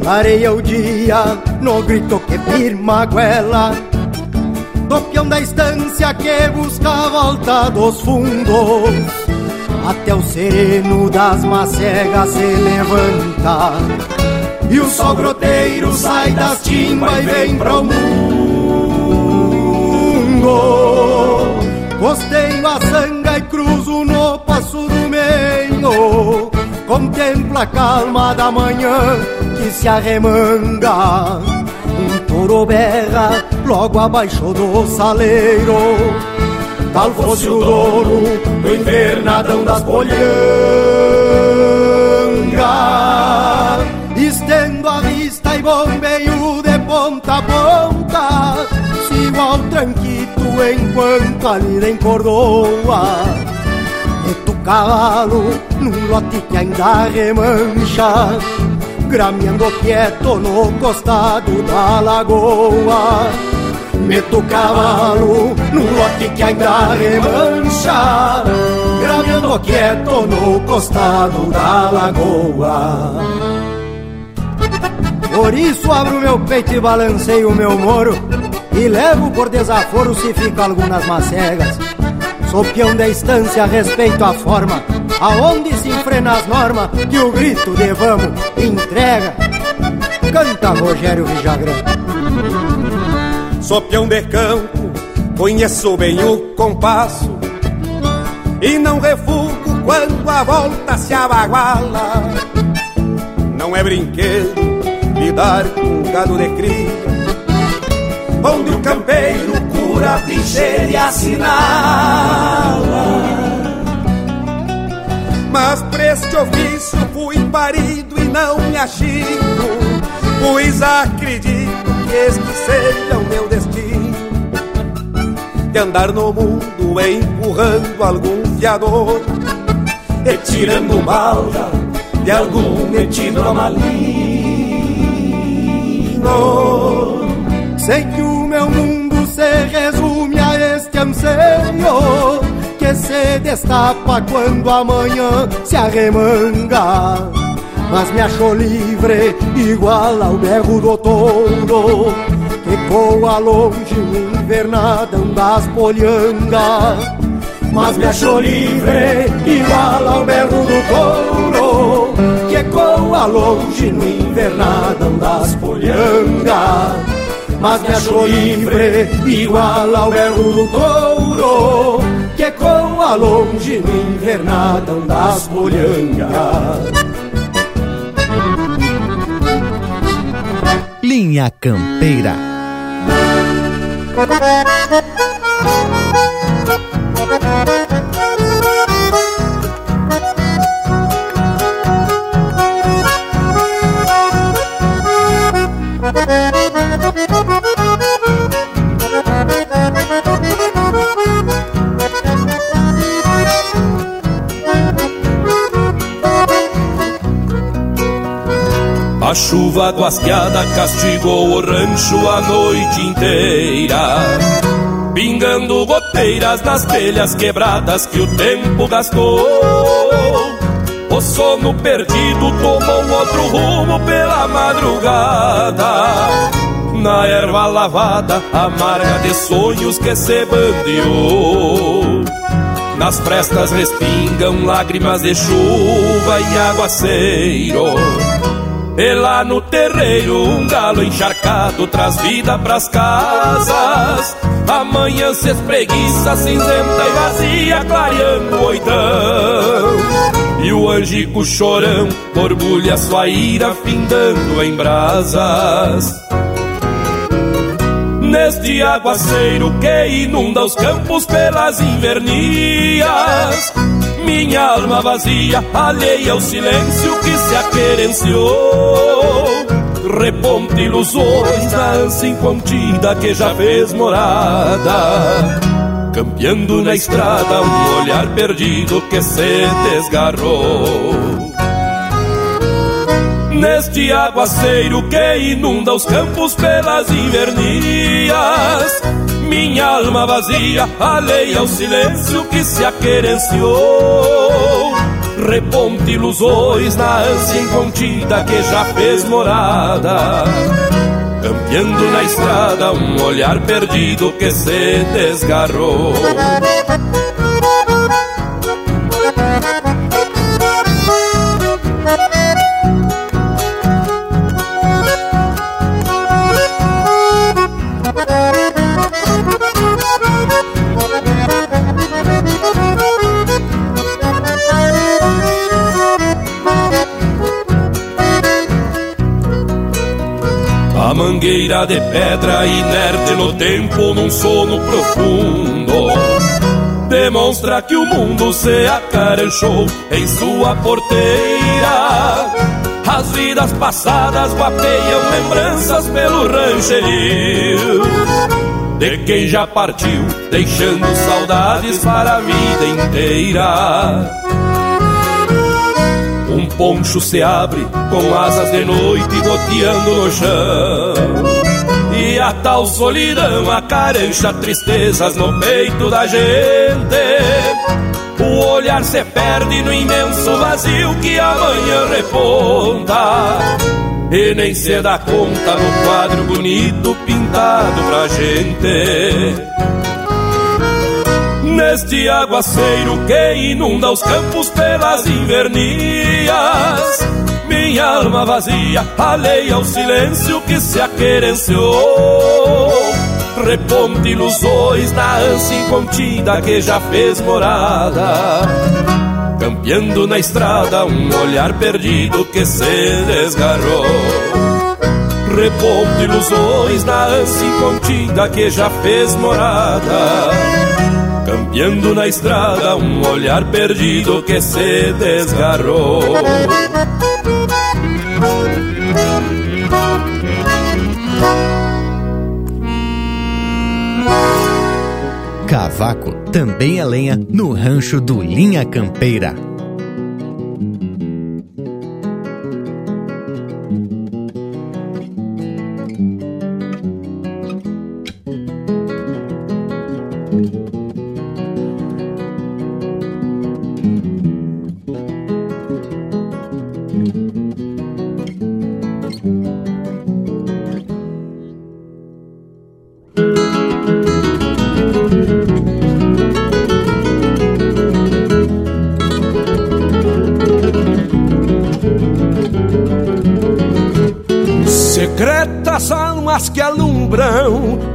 Clareia o dia no grito que firma a goela do peão da estância que busca a volta dos fundos. Até o sereno das macegas se levanta e o sol groteiro sai das timbas e vem pro mundo. Costeio a sanga e cruzo no passo do meio, contempla a calma da manhã que se arremanga. Um touro berra logo abaixo do saleiro, tal fosse o dono do invernadão das polhangas. Estendo a vista e bombeio de ponta a ponta, sigo ao tranquito enquanto a lira encordoa. Meto o cavalo num lote que ainda remancha, grameando quieto no costado da lagoa. Meto o cavalo num lote que ainda remancha, grameando quieto no costado da lagoa. Por isso abro meu peito e balanceio meu moro, e levo por desaforo se fica algumas macegas. Sou peão da estância, respeito a forma, aonde se enfrena as normas que o grito de vamos entrega. Canta Rogério Villagrán. Sou peão de campo, conheço bem o compasso e não refugo quando a volta se abaguala. Não é brinquedo lidar com gado de cria, onde o campeiro cura a trincheira e assinala. Mas pra este ofício fui parido e não me achico, pois acredito que este seja o meu destino, de andar no mundo empurrando algum fiador e tirando balda de algum metido a malino. Sei que o meu mundo se resume a este anseio que se destapa quando amanhã se arremanga, mas me achou livre igual ao berro do touro que voa longe no invernadão das polhangas. Mas me achou livre igual ao berro do touro que ecoa longe no invernadão das polhangas. Mas me achou livre igual ao berro do touro que ecoa longe no invernadão das polhangas. Linha Campeira. A chuva guasqueada castigou o rancho a noite inteira, pingando goteiras nas telhas quebradas que o tempo gastou. O sono perdido tomou outro rumo pela madrugada, na erva lavada, amarga de sonhos que se bandeou. Nas frestas respingam lágrimas de chuva e aguaceiro, e lá no terreiro um galo encharcado traz vida pras casas. Amanhã se espreguiça cinzenta e vazia, clareando o oitão, e o angico chorão orgulha sua ira findando em brasas. Neste aguaceiro que inunda os campos pelas invernias, minha alma vazia, alheia ao silêncio que se aquerenciou. Reponte ilusões da ânsia incontida que já fez morada, campeando na estrada um olhar perdido que se desgarrou. Neste aguaceiro que inunda os campos pelas invernias, minha alma vazia, alheia ao silêncio que se aquerenciou. Reponte ilusões na ânsia incontida que já fez morada, campeando na estrada um olhar perdido que se desgarrou. Mangueira de pedra inerte no tempo, num sono profundo, demonstra que o mundo se acaranchou em sua porteira. As vidas passadas guapeiam lembranças pelo rancheril de quem já partiu, deixando saudades para a vida inteira. Um poncho se abre com asas de noite goteando no chão, e a tal solidão acarancha tristezas no peito da gente. O olhar se perde no imenso vazio que amanhã reponta, e nem se dá conta no quadro bonito pintado pra gente. Neste aguaceiro que inunda os campos pelas invernias, minha alma vazia, alheia ao silêncio que se aquerenciou. Reponte ilusões na ânsia incontida que já fez morada, campeando na estrada um olhar perdido que se desgarrou. Reponte ilusões na ânsia incontida que já fez morada, campeando na estrada um olhar perdido que se desgarrou. Cavaco também é lenha no rancho do Linha Campeira.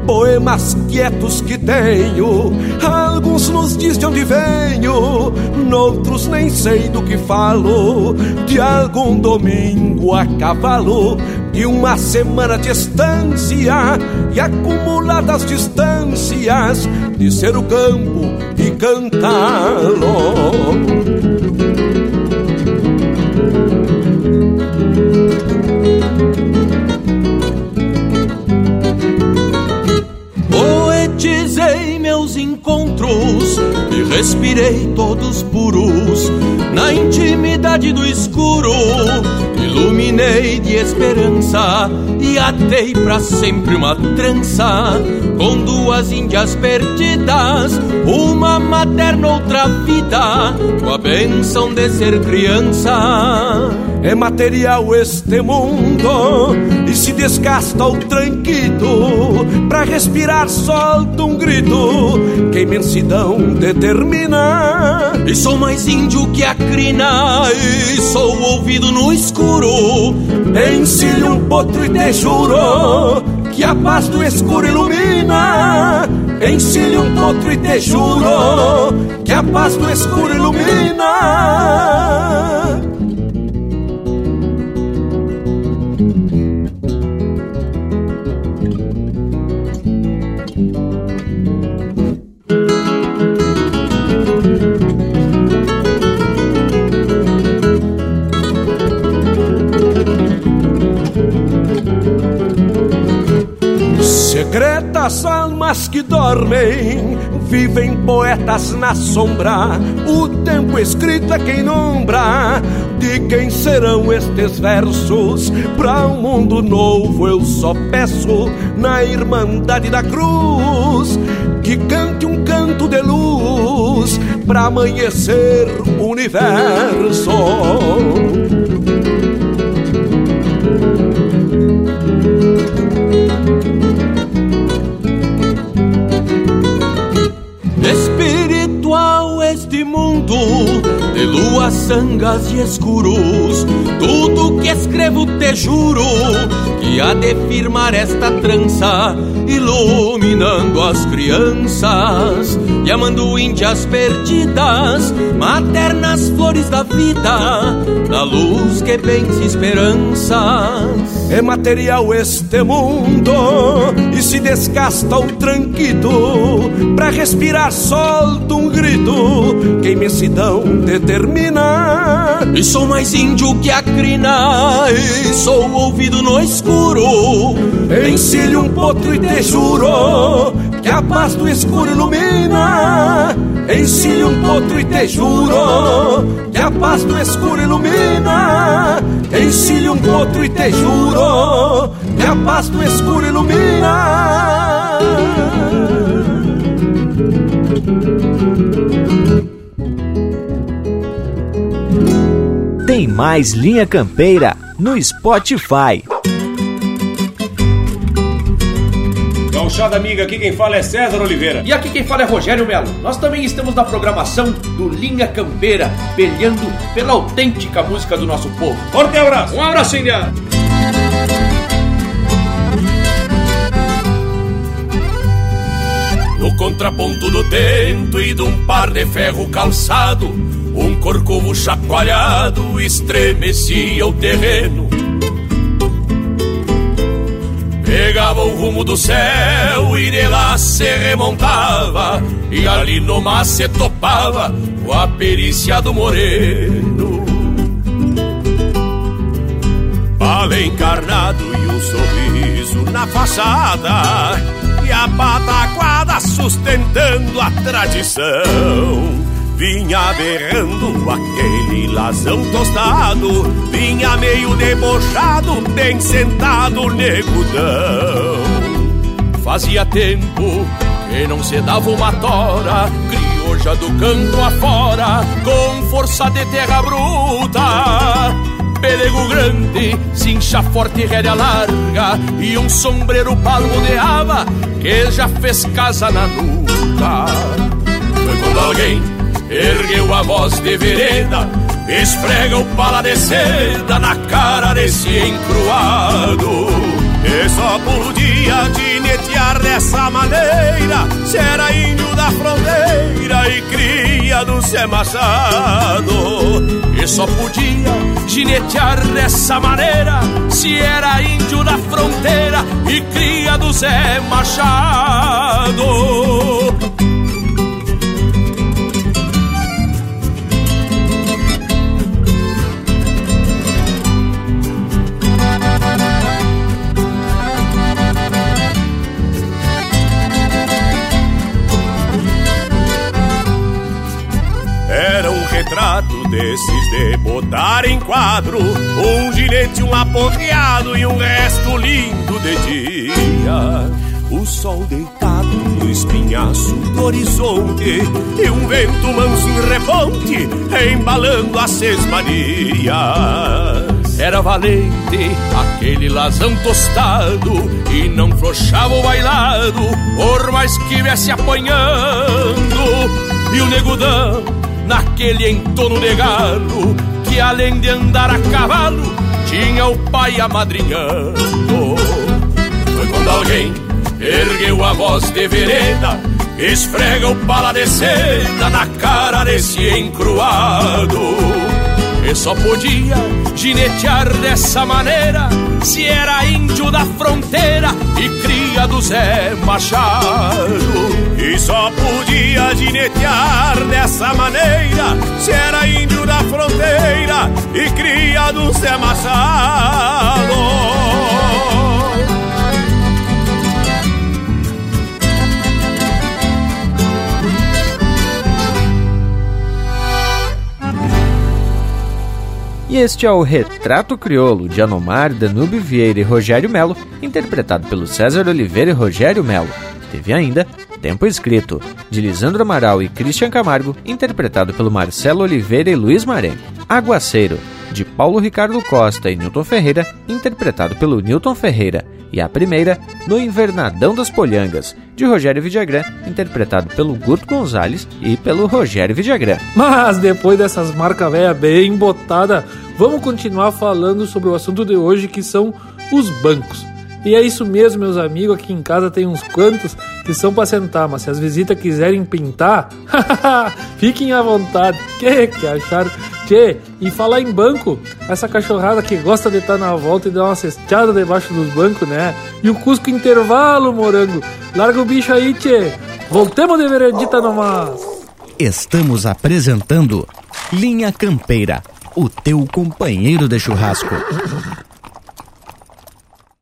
Poemas quietos que tenho, alguns nos diz de onde venho, noutros nem sei do que falo. De algum domingo a cavalo, de uma semana de estância, e acumuladas distâncias de ser o campo e cantá-lo. Respirei todos puros, na intimidade do escuro, iluminei de esperança e atei pra sempre uma trança com duas índias perdidas, uma materna, outra vida, com a bênção de ser criança. É material este mundo e se desgasta o tranquilo, pra respirar solta um grito que a imensidão determina. E sou mais índio que a crina e sou ouvido no escuro, ensino um potro e te juro que a paz do escuro ilumina. Ensino um potro e te juro que a paz do escuro ilumina. as almas que dormem vivem poetas na sombra. O tempo escrito é quem nombra de quem serão estes versos. Pra um mundo novo eu só peço na Irmandade da Cruz que cante um canto de luz pra amanhecer o universo. Espiritual este mundo de luas, sangas e escuros. Tudo que escrevo te juro que há de firmar esta trança, iluminando as crianças e amando índias perdidas, maternas flores da vida, da luz que vence esperanças. É material este mundo e se desgasta o tranquilo pra respirar solto um grito que imensidão determina. E sou mais índio que a crina e sou ouvido no escuro. Ensile um potro e te juro que a paz do escuro ilumina. Ensile um potro e te juro que a paz do escuro ilumina. Ensile um potro e te juro que a paz do escuro ilumina. Tem mais Linha Campeira no Spotify. Gauchada amiga, aqui quem fala é César Oliveira. E aqui quem fala é Rogério Mello. Nós também estamos na programação do Linha Campeira, peleando pela autêntica música do nosso povo. Forte abraço! Um abraço, indiano! No contraponto do tento e de um par de ferro calçado, um corcovo chacoalhado estremecia o terreno. Pegava o rumo do céu e de lá se remontava, e ali nomás se topava com a perícia do moreno. Pala encarnado e um sorriso na fachada, e a pataquada sustentando a tradição. Vinha berrando aquele lazão tostado, vinha meio debochado, bem sentado negudão. Fazia tempo que não se dava uma tora, crioja do canto afora, com força de terra bruta. Pelego grande, cincha forte e rédea larga, e um sombreiro palmo de aba, que já fez casa na nuca. Foi quando alguém ergueu a voz de vereda, esfrega o pala de seda na cara desse encruado. E só podia tinetear dessa maneira se era índio da fronteira e cria do Zé Machado. E só podia tinetear dessa maneira se era índio da fronteira e cria do Zé Machado. Retrato desses de botar em quadro, um ginete, um aporreado e um resto lindo de dia. O sol deitado no espinhaço do horizonte e um vento manso em reponte embalando as sesmanias. Era valente aquele lazão tostado e não flochava o bailado, por mais que viesse apanhando. E o negudão naquele entorno de galo, que além de andar a cavalo, tinha o pai amadrinhando. Foi quando alguém ergueu a voz de vereda, esfrega o pala de seda na cara desse encruado. E só podia ginetear dessa maneira se era índio da fronteira e cria do Zé Machado. E só podia ginetear dessa maneira se era índio da fronteira e cria do Zé Machado. E este é o Retrato Crioulo, de Anomar, Danube Vieira e Rogério Mello, interpretado pelo César Oliveira e Rogério Mello. Teve ainda Tempo Escrito, de Lisandro Amaral e Christian Camargo, interpretado pelo Marcelo Oliveira e Luiz Marengo. Aguaceiro, de Paulo Ricardo Costa e Newton Ferreira, interpretado pelo Newton Ferreira. E a primeira, No Invernadão das Polhangas, de Rogério Villagrán, interpretado pelo Guto Gonzalez e pelo Rogério Villagrán. Mas depois dessas marcas velhas bem botadas, vamos continuar falando sobre o assunto de hoje, que são os bancos. E é isso mesmo, meus amigos, aqui em casa tem uns quantos que são para sentar, mas se as visitas quiserem pintar, fiquem à vontade, que acharam? Tchê, e falar em banco, essa cachorrada que gosta de estar na volta e dar uma cestada debaixo dos bancos, né? E o Cusco Intervalo, Morango, larga o bicho aí, tchê, voltemos de veredita nomás. Estamos apresentando Linha Campeira, o teu companheiro de churrasco.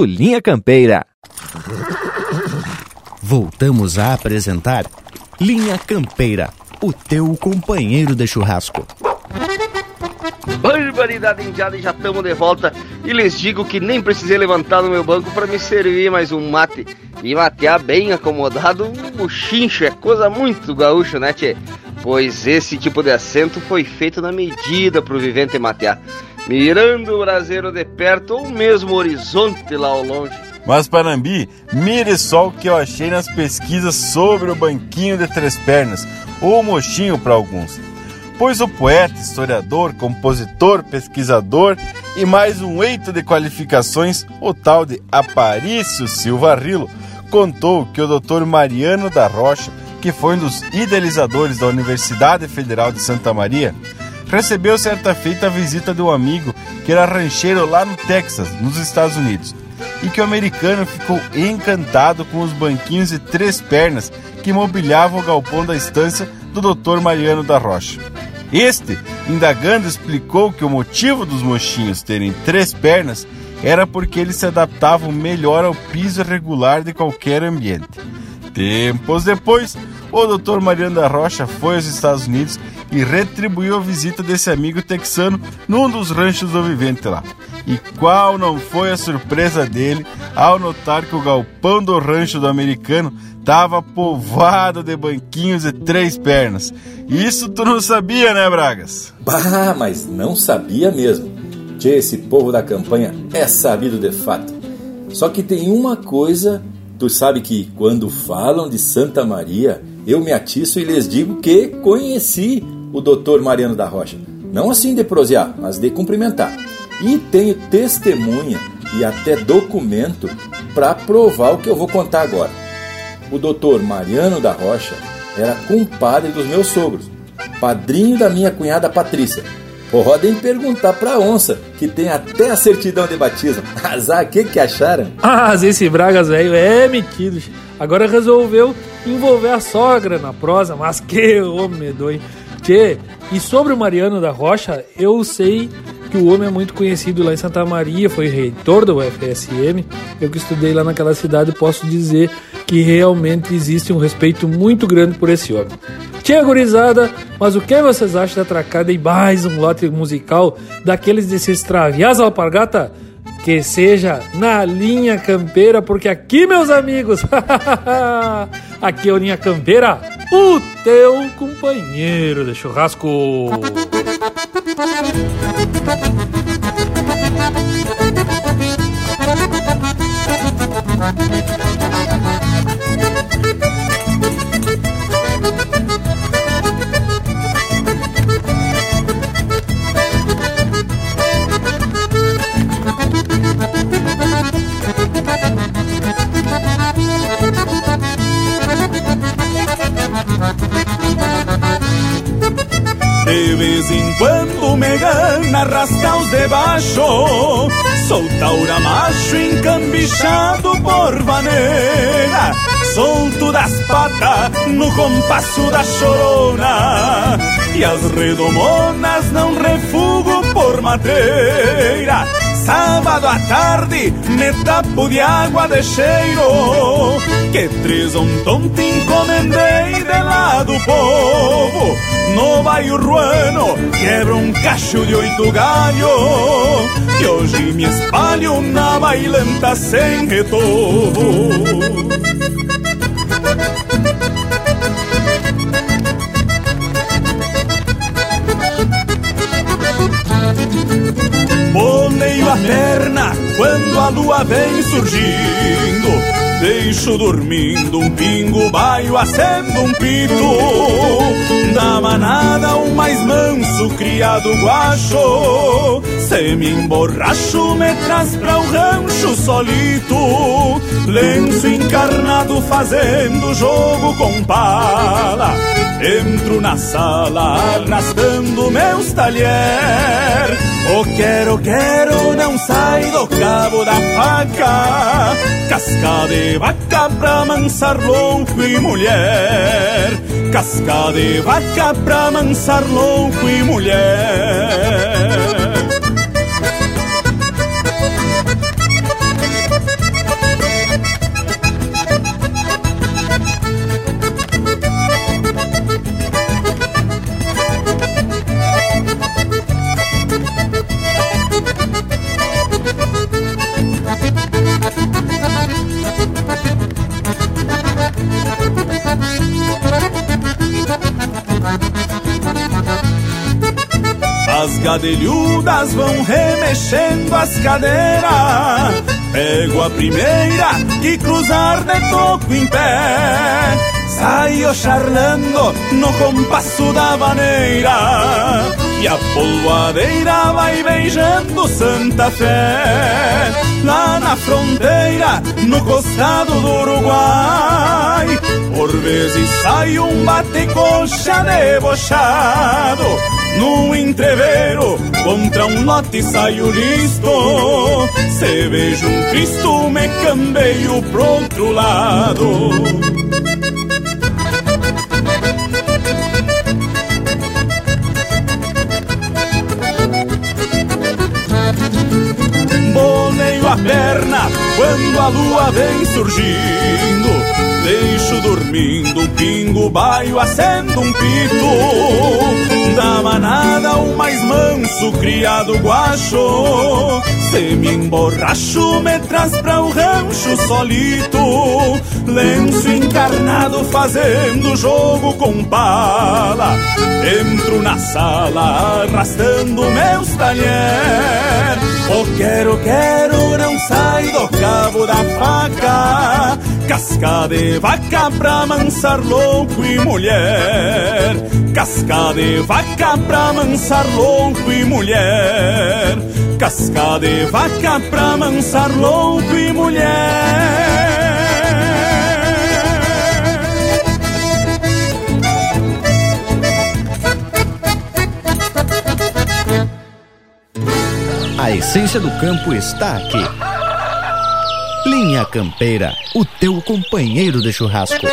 Linha Campeira. Voltamos a apresentar Linha Campeira, o teu companheiro de churrasco. Barbaridade indiada, e já estamos de volta. E lhes digo que nem precisei levantar no meu banco para me servir mais um mate. E matear bem acomodado, um buchincho, é coisa muito gaúcha, né, tchê? Pois esse tipo de assento foi feito na medida pro vivente matear, mirando o braseiro de perto ou mesmo o horizonte lá ao longe. Mas, Panambi, mire só o que eu achei nas pesquisas sobre o banquinho de três pernas, ou mochinho para alguns. Pois o poeta, historiador, compositor, pesquisador e mais um eito de qualificações, o tal de Aparício Silva Rilo, contou que o doutor Mariano da Rocha, que foi um dos idealizadores da Universidade Federal de Santa Maria, recebeu certa feita a visita de um amigo que era rancheiro lá no Texas, nos Estados Unidos, e que o americano ficou encantado com os banquinhos de três pernas que mobiliavam o galpão da estância do Dr. Mariano da Rocha. Este, indagando, explicou que o motivo dos mochinhos terem três pernas era porque eles se adaptavam melhor ao piso regular de qualquer ambiente. Tempos depois, o Dr. Mariano da Rocha foi aos Estados Unidos e retribuiu a visita desse amigo texano num dos ranchos do vivente lá. E qual não foi a surpresa dele ao notar que o galpão do rancho do americano estava povoado de banquinhos de três pernas. Isso tu não sabia, né, Bragas? Bah, mas não sabia mesmo. Tchê, esse povo da campanha é sabido de fato. Só que tem uma coisa, tu sabe que quando falam de Santa Maria, eu me atiço e lhes digo que conheci o Dr. Mariano da Rocha, não assim de prosear, mas de cumprimentar, e tenho testemunha e até documento para provar o que eu vou contar agora. O Dr. Mariano da Rocha era compadre dos meus sogros, padrinho da minha cunhada Patrícia. Podem perguntar pra onça, que tem até a certidão de batismo. Azar, o que acharam? Ah, esse Bragas velho é metido. Agora resolveu envolver a sogra na prosa, mas que homem doido. Tchê, e sobre o Mariano da Rocha, eu sei que o homem é muito conhecido lá em Santa Maria, foi reitor do UFSM. Eu que estudei lá naquela cidade posso dizer que realmente existe um respeito muito grande por esse homem. Tinha gurizada, mas o que vocês acham da tracada e mais um lote musical daqueles de se extraviar as alpargata? Que seja na Linha Campeira, porque aqui, meus amigos, aqui é o Linha Campeira, o teu companheiro de churrasco. arrasta os de baixo. Sou taura macho encambichado por vaneira, solto das patas no compasso da chorona. E as redomonas não refugo por mateira. Sábado à tarde me tapo de água de cheiro, que trisontonte encomendei de lá do povo. No bairro ruano quebro um cacho de 8 galhos, que hoje me espalho na bailanta sem retorno. Boneio a perna quando a lua vem surgindo, deixo dormindo um pingo, baio, acendo um pito. Da manada o mais manso, criado guacho, semi-emborracho me traz pra o rancho solito. Lenço encarnado fazendo jogo com pala, entro na sala arrastando meus talher. O quero, quero não sai do cabo da faca, casca de vaca pra mansar louco e mulher, casca de vaca pra mansar louco e mulher. As gadelhudas vão remexendo as cadeiras, pego a primeira que cruzar de toco em pé, saio charlando no compasso da maneira, e a polvadeira vai beijando Santa Fé. Lá na fronteira, no costado do Uruguai, por vezes sai um bate-coxa debochado, num entrevero contra um lote saio listo. Se vejo um Cristo me cambeio pro outro lado. Boleio a perna quando a lua vem surgindo, deixo dormindo um pingo, baio, acendo um pito. Da manada o mais manso, criado guacho, semi-emborracho me traz pra o rancho solito. Lenço encarnado fazendo jogo com bala, entro na sala arrastando meus talher. O quero, quero não sai do cabo da faca, casca de vaca pra mansar louco e mulher, casca de vaca pra mansar louco e mulher, casca de vaca pra mansar louco e mulher. A essência do campo está aqui. Linha Campeira, o teu companheiro de churrasco.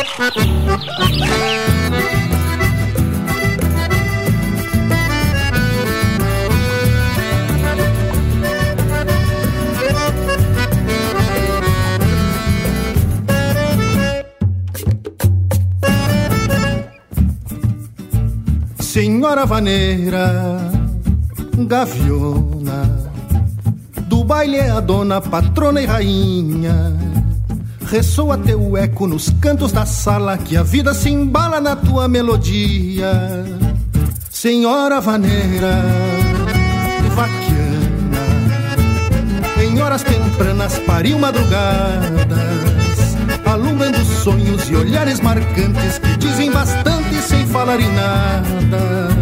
Senhora vaneira, gaviona, do baile é a dona, patrona e rainha. Ressoa teu eco nos cantos da sala, que a vida se embala na tua melodia. Senhora vaneira, vaquiana, em horas tempranas pariu madrugadas, alumbrando sonhos e olhares marcantes que dizem bastante sem falar em nada.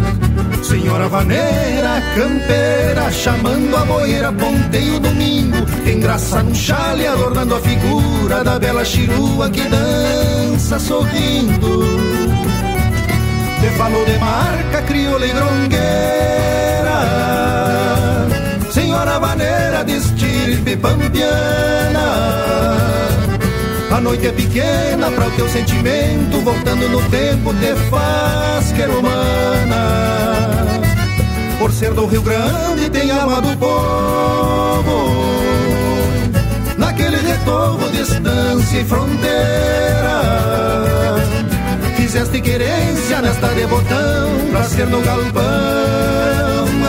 Senhora vaneira, campeira, chamando a boeira, ponteia o domingo, tem graça num chale adornando a figura da bela chirua que dança sorrindo. Te falou de marca crioula e grongueira, caravaneira de estirpe pampiana. A noite é pequena pra o teu sentimento, voltando no tempo te faz querer humana. Por ser do Rio Grande tem alma do povo, naquele retorno, distância e fronteira. Fizeste querência nesta de botão, pra ser no galpão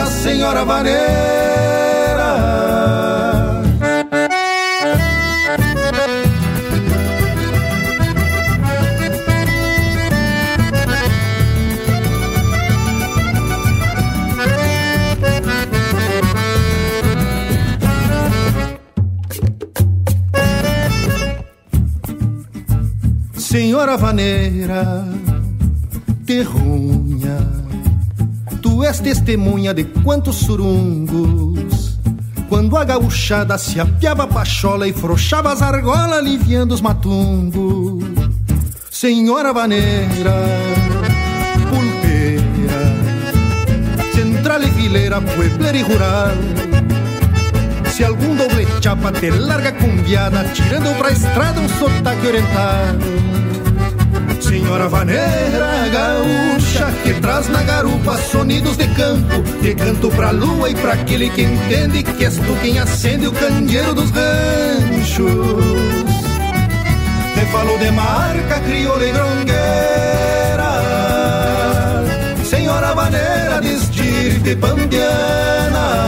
a senhora vaneira. Senhora vaneira, terrunha, tu és testemunha de quantos surungos, quando a gauchada se apiava a pachola e frouxava as argolas aliviando os matungos. Senhora vaneira, pulpeira, central e fileira, puebler e rural, se algum doble chapa te larga cumbiada, tirando pra estrada um sotaque oriental. Senhora vaneira gaúcha, que traz na garupa sonidos de campo, de canto pra lua e pra aquele que entende que és tu quem acende o candeeiro dos ranchos. Te falou de marca, crioula e grongueira, senhora vaneira de estirpe pambiana.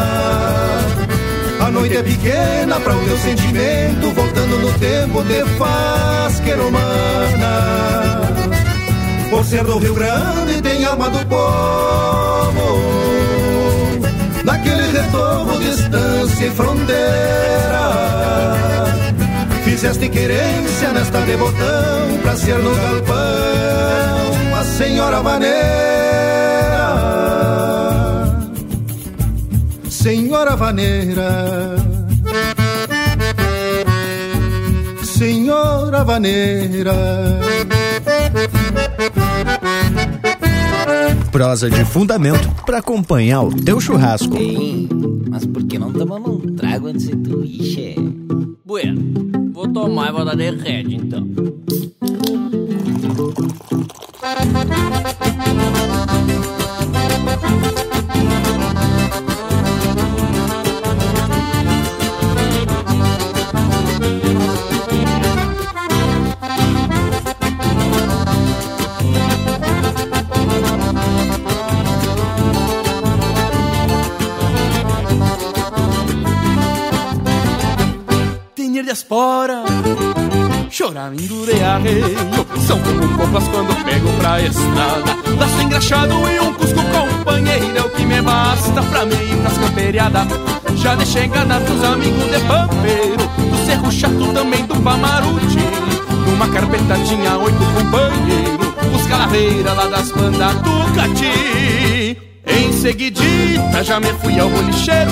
A noite é pequena pra o teu sentimento, voltando no tempo te faz querer humana. Por ser do Rio Grande tem alma do povo, naquele retorno, distância e fronteira. Fizeste querência nesta de botão, pra ser no galpão a senhora vaneira. Senhora vaneira, senhora vaneira. Prosa de fundamento pra acompanhar o teu churrasco. Ei, mas por que não tomamos um trago antes de tu ir? Bueno, vou tomar e vou dar de rede então. Fora, chorar, endurear, são como copas quando pego pra estrada. Laço engraxado e um cusco companheiro é o que me basta pra mim ir pras camperiadas. Já deixei enganar dos amigos de pampeiro, do cerro chato também do pamaruti. Numa carpeta tinha 8 companheiros, os calaveira lá das bandas do Cati. Em seguidita já me fui ao bolicheiro,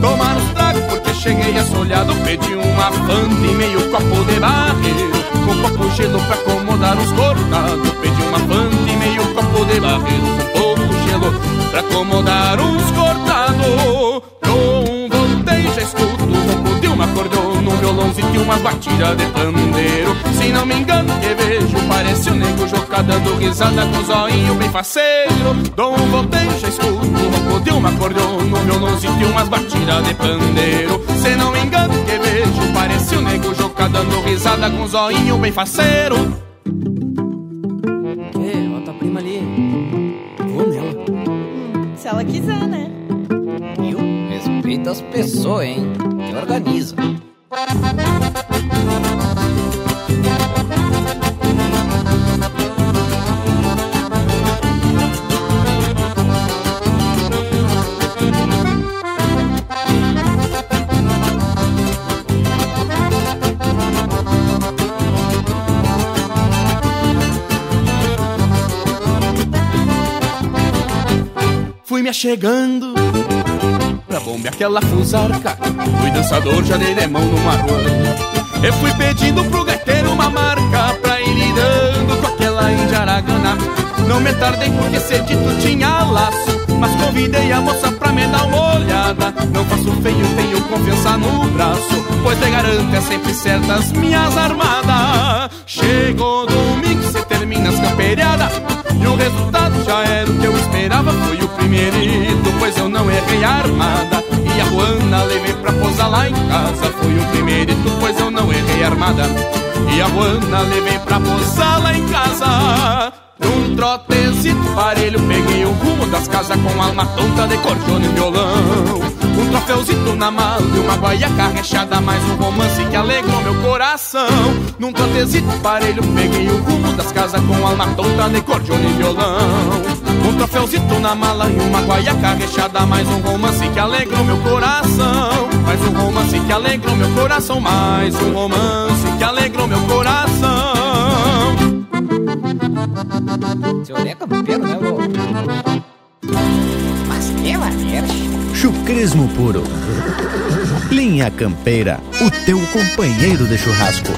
tomar um trago porque cheguei assolhado, pedi uma fanta e meio copo de barreiro, com um pouco gelo pra acomodar os cortados. Pedi uma fanta e meio copo de barreiro, com pouco gelo pra acomodar os cortados. Não voltei, já escuto o ronco de uma acordeona, um violãozinho e uma batida de pandeiro. Se não me engano que vejo, parece o nego Joca dando risada com o zoinho bem faceiro. Não voltei, já escuto o ronco de uma acordeona, um violãozinho e umas batidas de pandeiro. Se não me engano que vejo, parece o nego Joca dando risada com o zoinho bem faceiro. Que? Ó tua prima ali. Vou nela. Se ela quiser, né? Viu? Respeita as pessoas, hein? Que organiza. Fui me achegando pra bomba aquela fusarca, fui dançador, já dei de mão no maruano. Eu fui pedindo pro gaiteiro uma marca pra ir lidando com aquela indiaragana. Não me tardei porque cedito tinha laço, mas convidei a moça pra me dar uma olhada. Não faço feio, tenho confiança no braço, pois te garanto é sempre certas minhas armadas. Chegou domingo, se termina as campeiradas, e o resultado já era o que eu esperava. Foi o primeirito, pois eu não errei a armada, e a Juana levei pra posar lá em casa. Foi o primeirito, pois eu não errei a armada, e a Juana levei pra posar lá em casa. Num trotezito parelho peguei o rumo das casas, com alma tonta de cordiona e violão. Um troféuzito na mala e uma guaiaca rechada, mais um romance que alegrou meu coração. Num trotezito parelho peguei o rumo das casas, com alma tonta de cordiona e violão. Um troféuzito na mala e uma guaiaca rechada, mais um romance que alegrou meu coração. Mais um romance que alegrou meu coração, mais um romance que alegrou meu coração. Seu Linha Campeira, né, louco? Mas que maneira! Chucrismo puro. Linha Campeira, o teu companheiro de churrasco.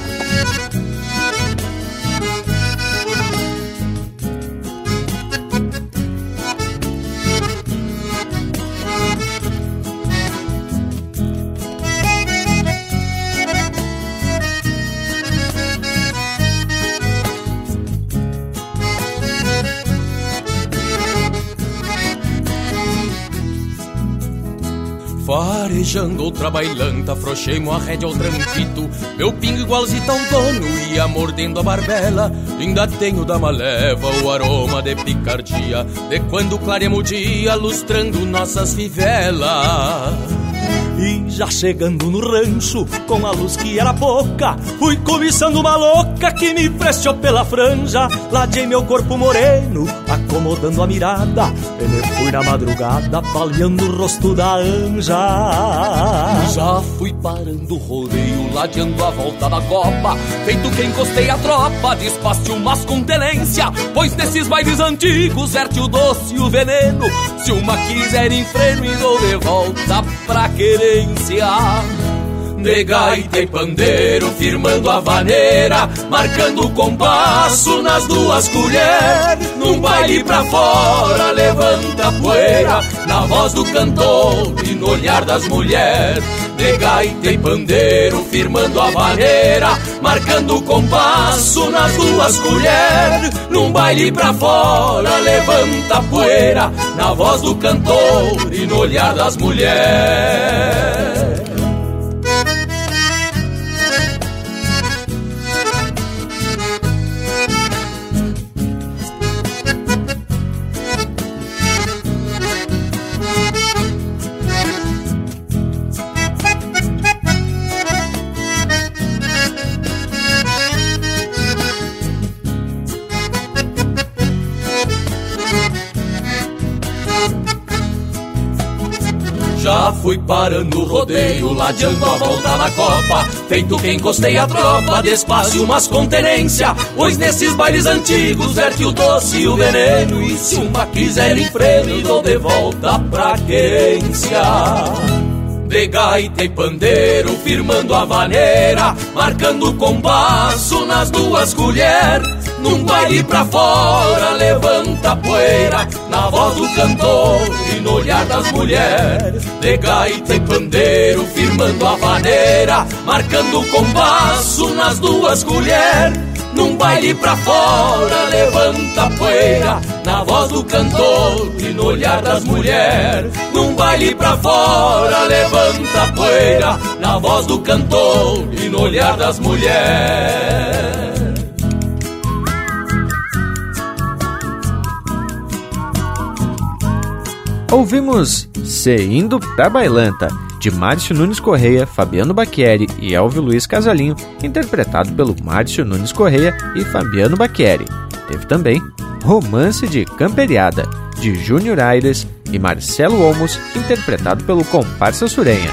Farejando outra bailanta, afrouxei-mo a rédea ao tranquito, meu pingo igualzito a um dono, ia mordendo a barbela. Ainda tenho da maleva o aroma de picardia de quando clareamos o dia, lustrando nossas fivelas. E já chegando no rancho, com a luz que era pouca, fui cobiçando uma louca que me pressionou pela franja. Ladei meu corpo moreno, acomodando a mirada, ele fui na madrugada, palhando o rosto da anja. Já fui parando o rodeio, ladeando a volta da copa, feito que encostei a tropa, despaste-o mas com delência, pois nesses bailes antigos verte o doce e o veneno. Se uma quiser em freno e dou de volta pra querer. De gaita e pandeiro, firmando a vaneira, marcando o compasso nas duas colheres. Num baile pra fora, levanta a poeira, na voz do cantor e no olhar das mulheres. De gaita e pandeiro, firmando a vaneira, marcando o compasso nas duas colheres. Num baile pra fora, levanta a poeira, na voz do cantor e no olhar das mulheres. Fui parando o rodeio, ladeando a volta na copa, feito que encostei a tropa, despacio mas com tenência, pois nesses bailes antigos verte o doce e o veneno. E se uma quiser em freio, dou de volta pra quência. De gaita e pandeiro, firmando a vaneira, marcando o compasso nas duas colheres. Num baile pra fora, levanta a poeira, na voz do cantor e no olhar das mulheres. De gaita e pandeiro, firmando a vaneira, marcando o compasso nas duas colheres. Num baile pra fora, levanta a poeira, na voz do cantor e no olhar das mulheres. Num baile pra fora, levanta a poeira, na voz do cantor e no olhar das mulheres. Ouvimos Se Indo Pra Bailanta, de Márcio Nunes Correia, Fabiano Baquieri e Elvio Luiz Casalinho, interpretado pelo Márcio Nunes Correia e Fabiano Baquieri. Teve também Romance de Camperiada, de Júnior Aires e Marcelo Olmos, interpretado pelo Comparsa Surenha.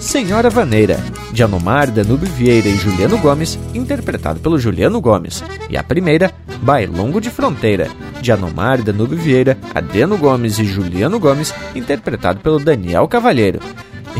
Senhora Vaneira, de Anomar, Danube Vieira e Juliano Gomes, interpretado pelo Juliano Gomes. E a primeira, Bailongo de Fronteira, de Anomar, Danube Vieira, Adriano Gomes e Juliano Gomes, interpretado pelo Daniel Cavalheiro.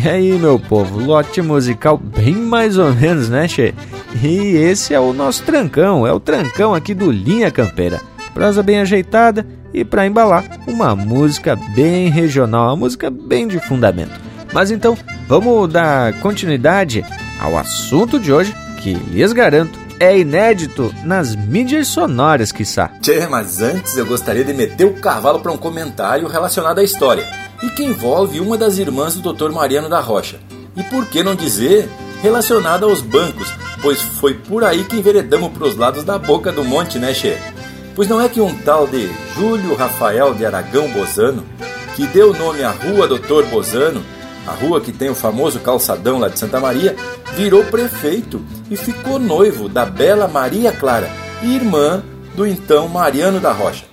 E aí, meu povo, lote musical bem mais ou menos, né, che? E esse é o nosso trancão, é o trancão aqui do Linha Campeira. Prosa bem ajeitada e para embalar uma música bem regional, uma música bem de fundamento. Mas então vamos dar continuidade ao assunto de hoje, que lhes garanto é inédito nas mídias sonoras, quiçá. Tchê, mas antes eu gostaria de meter o cavalo para um comentário relacionado à história e que envolve uma das irmãs do Dr. Mariano da Rocha. E por que não dizer relacionada aos bancos, pois foi por aí que enveredamos para os lados da boca do monte, né, Che? Pois não é que um tal de Júlio Rafael de Aragão Bozano, que deu nome à Rua Doutor Bozano, a rua que tem o famoso calçadão lá de Santa Maria, virou prefeito e ficou noivo da bela Maria Clara, irmã do então Mariano da Rocha.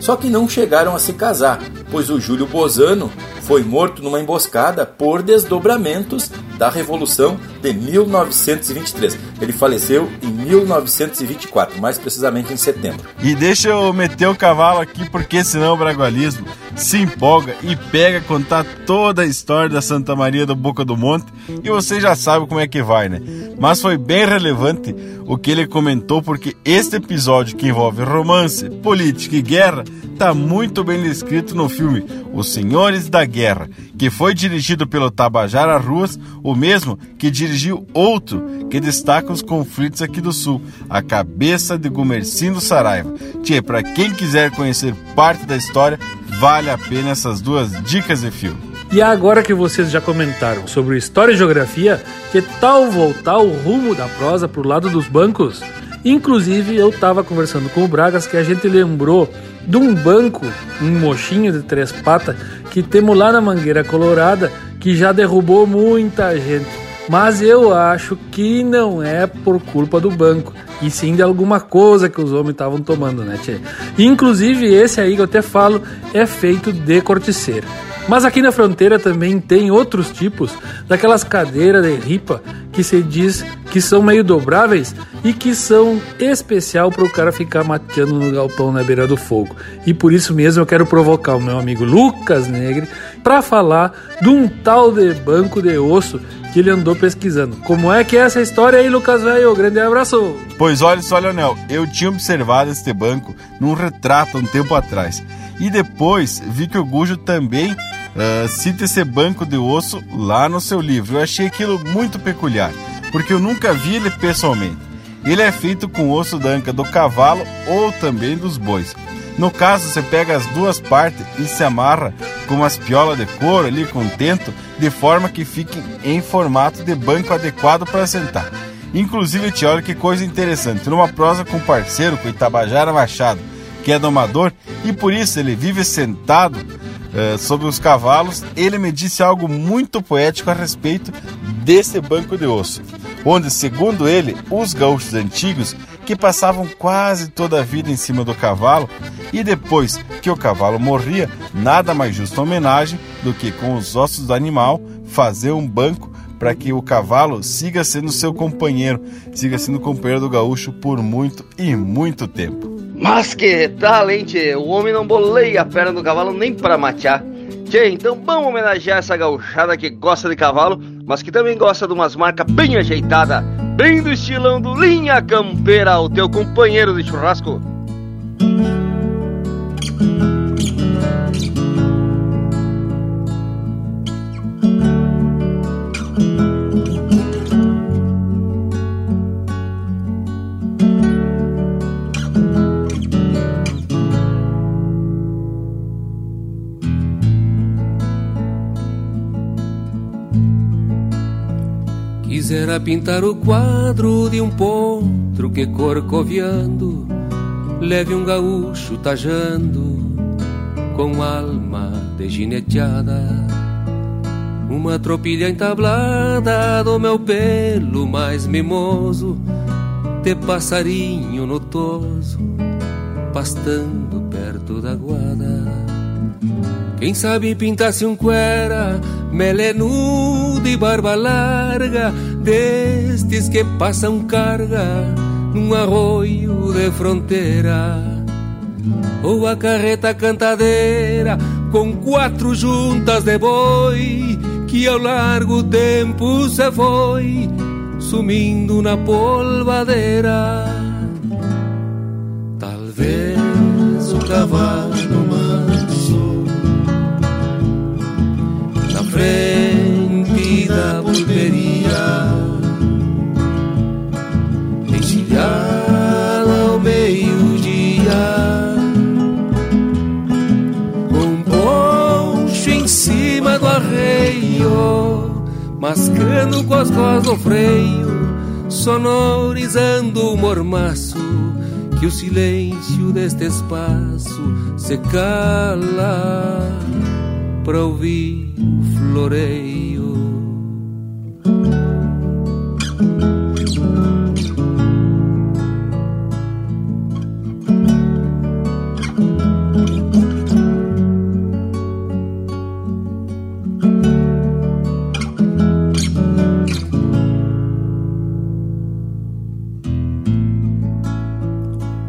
Só que não chegaram a se casar, pois o Júlio Bozano foi morto numa emboscada por desdobramentos da Revolução de 1923. Ele faleceu em 1924, mais precisamente em setembro. E deixa eu meter o cavalo aqui, porque senão o bragualismo se empolga e pega a contar toda a história da Santa Maria do Boca do Monte, e você já sabe como é que vai, né? Mas foi bem relevante o que ele comentou, porque este episódio que envolve romance, política e guerra está muito bem descrito no filme Os Senhores da Guerra, que foi dirigido pelo Tabajara Ruas, o mesmo que dirigiu outro que destaca os conflitos aqui do Sul, A Cabeça de Gumercindo Saraiva. Tchê, para quem quiser conhecer parte da história, vale a pena essas duas dicas de filme. E agora que vocês já comentaram sobre história e geografia, que tal voltar o rumo da prosa pro lado dos bancos? Inclusive, eu estava conversando com o Bragas que a gente lembrou de um banco, um mochinho de três patas, que temos lá na Mangueira Colorada, que já derrubou muita gente. Mas eu acho que não é por culpa do banco, e sim de alguma coisa que os homens estavam tomando, né, tchê? Inclusive, esse aí que eu até falo é feito de corticeira. Mas aqui na fronteira também tem outros tipos daquelas cadeiras de ripa que se diz que são meio dobráveis e que são especial para o cara ficar mateando no galpão na beira do fogo. E por isso mesmo eu quero provocar o meu amigo Lucas Negro para falar de um tal de banco de osso que ele andou pesquisando. Como é que é essa história aí, Lucas Velho? Grande abraço! Pois olha só, Leonel, eu tinha observado este banco num retrato um tempo atrás e depois vi que o Gujo também cita esse banco de osso lá no seu livro. Eu achei aquilo muito peculiar, porque eu nunca vi ele pessoalmente. Ele é feito com osso da anca do cavalo ou também dos bois. No caso, você pega as duas partes e se amarra com umas piolas de couro ali, com tento, de forma que fique em formato de banco adequado para sentar. Inclusive, te olha que coisa interessante, numa prosa com um parceiro, com Itabajara Machado, que é domador, e por isso ele vive sentado sobre os cavalos, ele me disse algo muito poético a respeito desse banco de osso, onde, segundo ele, os gaúchos antigos, que passavam quase toda a vida em cima do cavalo, e depois que o cavalo morria, nada mais justa homenagem do que com os ossos do animal fazer um banco para que o cavalo siga sendo seu companheiro, siga sendo companheiro do gaúcho por muito e muito tempo. Mas que tal, hein, tchê? O homem não boleia a perna do cavalo nem para matear. Tchê, então vamos homenagear essa gauchada que gosta de cavalo, mas que também gosta de umas marcas bem ajeitadas, bem do estilão do Linha Campeira, o teu companheiro de churrasco. Quisera pintar o quadro de um potro que corcoviando leve um gaúcho tajando com alma de gineteada, uma tropilha entablada do meu pelo mais mimoso de passarinho notoso pastando perto da guada. Quem sabe pintasse um cuera melenudo e barba larga, destes que passam carga num arroio de fronteira, ou a carreta cantadeira com quatro juntas de boi que ao largo tempo se foi sumindo na polvadeira. Talvez o cavalo mascando coscós no freio, sonorizando o mormaço, que o silêncio deste espaço se cala pra ouvir o floreio.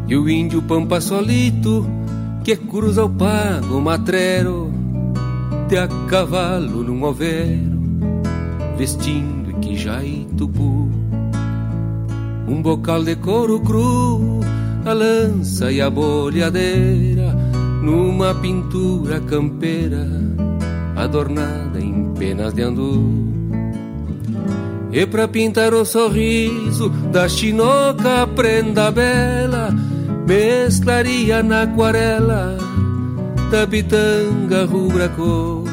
E o índio pampa solito que cruza o pago matrero de a cavalo num overo, vestindo que já Itupu, um bocal de couro cru, a lança e a bolhadeira, numa pintura campeira adornada em penas de andu. E pra pintar o sorriso da chinoca, prenda bela, mesclaria na aquarela da pitanga rubra-cor,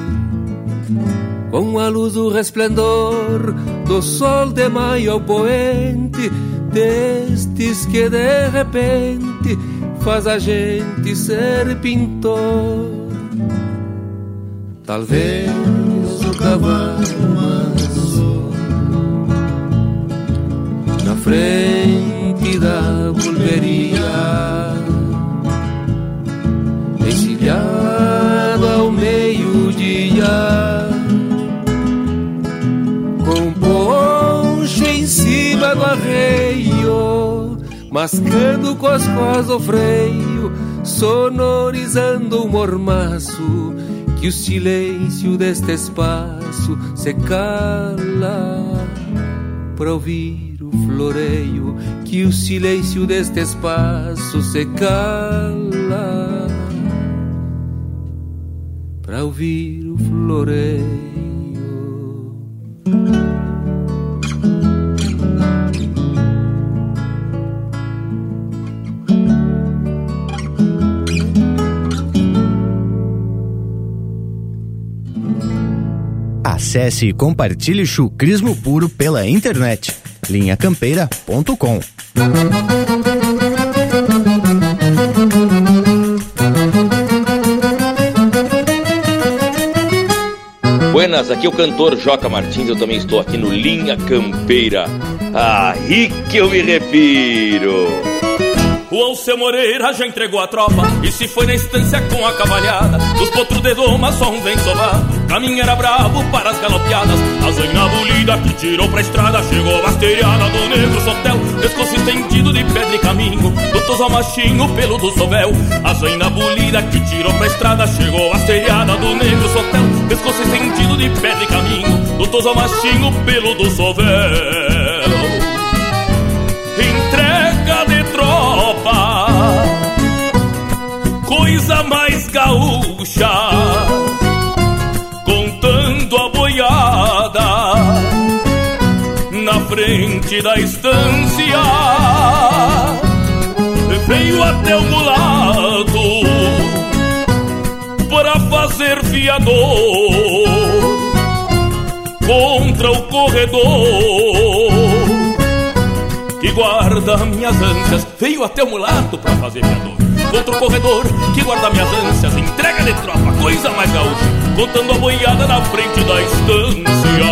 com a luz do resplendor do sol de maio ao poente, destes que de repente faz a gente ser pintor. Talvez o cavalo azul na frente da pulveria, encilhado ao meio-dia, com poncho em cima do arreio, mascando coscós o freio, sonorizando o mormaço, que o silêncio deste espaço se cala pra ouvir floreio, que o silêncio deste espaço se cala pra ouvir o floreio. Acesse e compartilhe Chucrismo Puro pela internet. linhacampeira.com. Buenas, aqui é o cantor Joca Martins, eu também estou aqui no Linha Campeira. Aí que eu me refiro. O Alceu Moreira já entregou a tropa e se foi na estância com a cavalhada. Dos potros de doma só um vem sovado, pra mim era bravo para as galopeadas. A zoina bolida que tirou pra estrada chegou basteada do negro sotel, pescoço estendido de pedra e caminho, do tosal machinho pelo do sovel. A zoina bolida que tirou pra estrada chegou basteada do negro sotel, pescoço estendido de pedra e caminho, do tosal machinho pelo do sovel. Entrega de tropa, coisa mais gaúcha, contando a boiada na frente da estância. Veio até o mulato para fazer fiador contra o corredor que guarda minhas ânsias. Veio até o mulato pra fazer minha dor contra o corredor que guarda minhas ânsias. Entrega de tropa, coisa mais gaúcha, contando a boiada na frente da estância.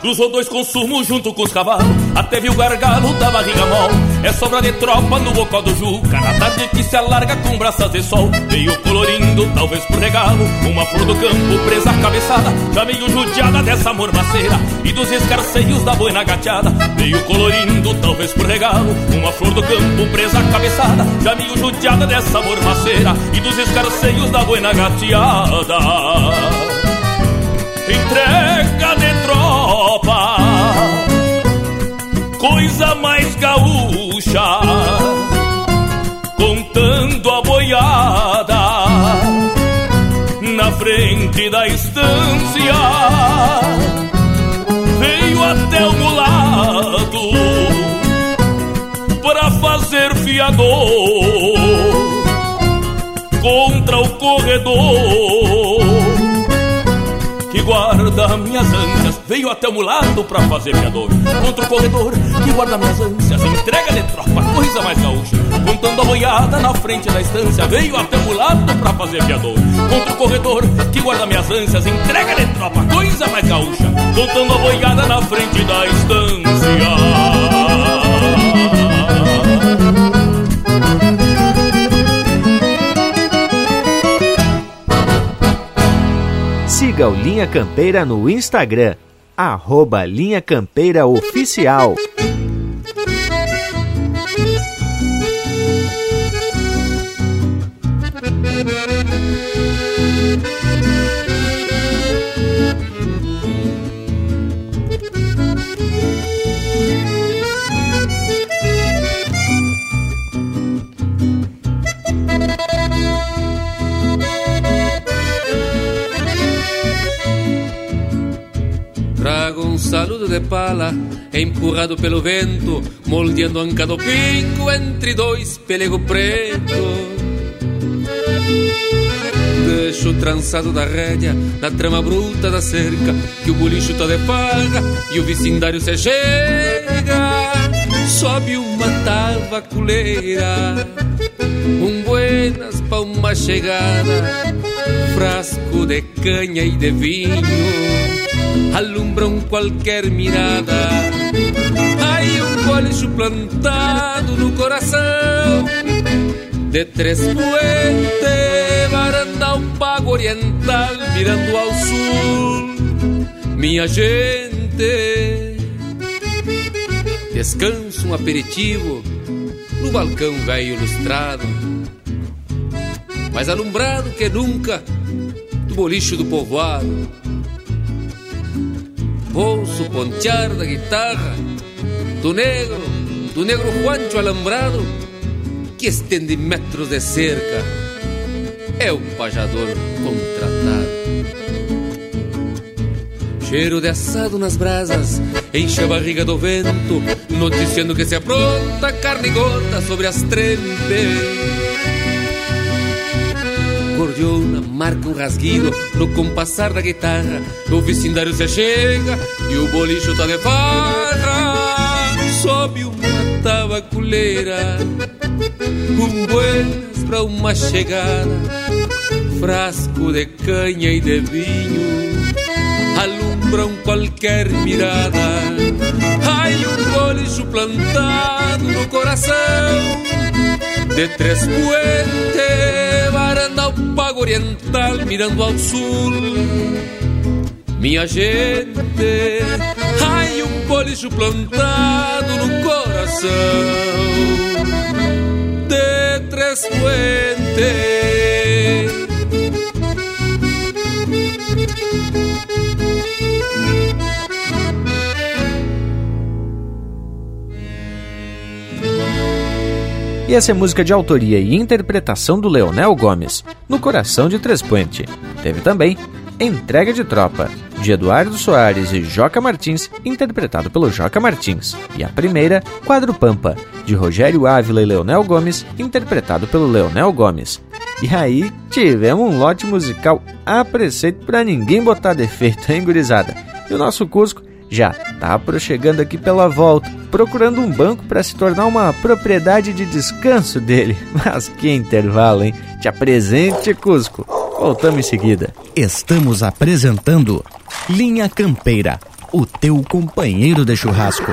Cruzou dois consumos junto com os cavalos, até viu o gargalo da barriga mol. É sobra de tropa no bocal do Juca, na tarde que se alarga com braças de sol. Veio colorindo, talvez por regalo, uma flor do campo presa à cabeçada, já meio judiada dessa mormaceira e dos escarceios da boina gateada. Veio colorindo, talvez por regalo, uma flor do campo presa à cabeçada, já meio judiada dessa mormaceira e dos escarceios da boina gateada. Entrega de tropa, coisa mais gaúcha, contando a boiada na frente da estância. criador contra o corredor que guarda minhas ânsias. Veio até o mulato pra fazer minha dor. Contra o corredor que guarda minhas ânsias, entrega de tropa, coisa mais gaúcha. Contando a boiada na frente da estância. Veio até o mulato pra fazer minha dor. Contra o corredor que guarda minhas ânsias, entrega de tropa, coisa mais gaúcha. Contando a boiada na frente da estância. Siga o Linha Campeira no Instagram, @linhaCampeiraOficial. Saludo de pala, empurrado pelo vento, moldeando anca do pingo entre dois pelego preto. Deixo trançado da rédea, na trama bruta da cerca, que o bolicho tá de farra e o vicindário se chega. Sobe uma tavaculeira, um buenas pa' uma chegada, frasco de canha e de vinho alumbram qualquer mirada. Aí um colicho plantado no coração de Três Puentes, varanda um pago oriental virando ao sul. Minha gente, descanso um aperitivo no balcão velho lustrado, mais alumbrado que nunca do bolicho do povoado. Ouço pontear da guitarra do negro Juancho alambrado, que estende metros de cerca, é um pajador contratado. Cheiro de assado nas brasas enche a barriga do vento, noticiando que se apronta carne gorda sobre as trempes. Gordiona marca um rasguido no compassar da guitarra, o vicindário se chega e o bolicho tá de farra. Sobe uma tabaculeira com buenas pra uma chegada, frasco de canha e de vinho alumbram qualquer mirada. Ai, um bolicho plantado no coração de Três Puentes, varanda ao pago oriental mirando ao sul. Minha gente, ai, um bolicho plantado no coração de Três Puentes. E essa é música de autoria e interpretação do Leonel Gomes, No Coração de Três Puentes. Teve também Entrega de Tropa, de Eduardo Soares e Joca Martins, interpretado pelo Joca Martins. E a primeira, Quadro Pampa, de Rogério Ávila e Leonel Gomes, interpretado pelo Leonel Gomes. E aí tivemos um lote musical a preceito pra ninguém botar defeito, hein, gurizada? E o nosso Cusco já tá prochegando aqui pela volta, procurando um banco para se tornar uma propriedade de descanso dele. Mas que intervalo, hein? Te apresente, Cusco. Voltamos em seguida. Estamos apresentando Linha Campeira, o teu companheiro de churrasco.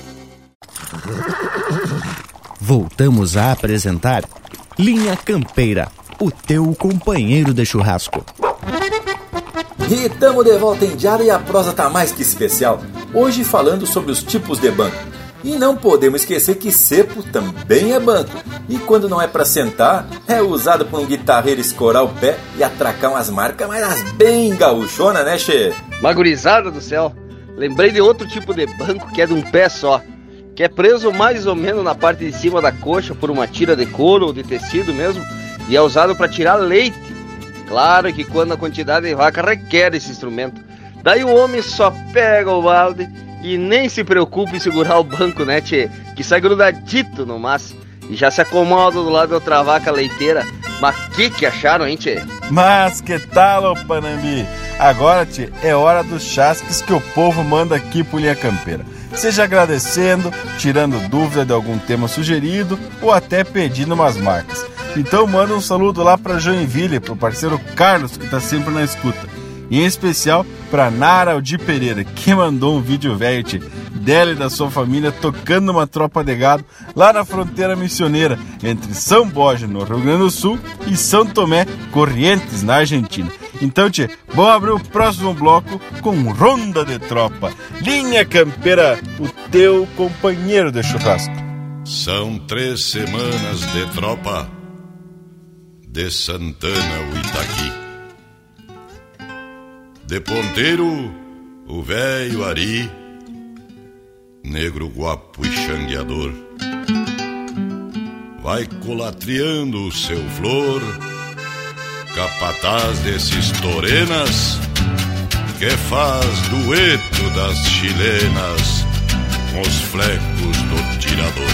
Voltamos a apresentar Linha Campeira, o teu companheiro de churrasco. E tamo de volta em diário e a prosa tá mais que especial. Hoje falando sobre os tipos de banco. E não podemos esquecer que cepo também é banco, e quando não é para sentar, é usado por um guitarreiro escorar o pé e atracar umas marcas, mas as bem gaúchonas, né, Che? Magurizada do céu, lembrei de outro tipo de banco que é de um pé só, que é preso mais ou menos na parte de cima da coxa por uma tira de couro ou de tecido mesmo, e é usado para tirar leite. Claro que quando a quantidade de vaca requer esse instrumento, daí o homem só pega o balde e nem se preocupa em segurar o banco, né, tchê? Que sai grudadito no maço e já se acomoda do lado da outra vaca leiteira. Mas que acharam, hein, tchê? Mas que tal, ô Panambi? Agora, tchê, é hora dos chasques que o povo manda aqui pro Linha Campeira. Seja agradecendo, tirando dúvida de algum tema sugerido ou até pedindo umas marcas. Então manda um saludo lá pra Joinville, pro parceiro Carlos, que tá sempre na escuta. E em especial para Nara Aldi Pereira, que mandou um vídeo velho dela e da sua família tocando uma tropa de gado lá na fronteira missioneira entre São Borja, no Rio Grande do Sul, e São Tomé, Corrientes, na Argentina. Então, tchê, vamos abrir o próximo bloco com Ronda de Tropa. Linha Campeira, o teu companheiro de churrasco. São 3 semanas de tropa de Santana ao Itaqui. De ponteiro, o velho Ari, negro guapo e xangueador, vai colatriando o seu flor, capataz desses torenas, que faz dueto das chilenas com os flecos do tirador.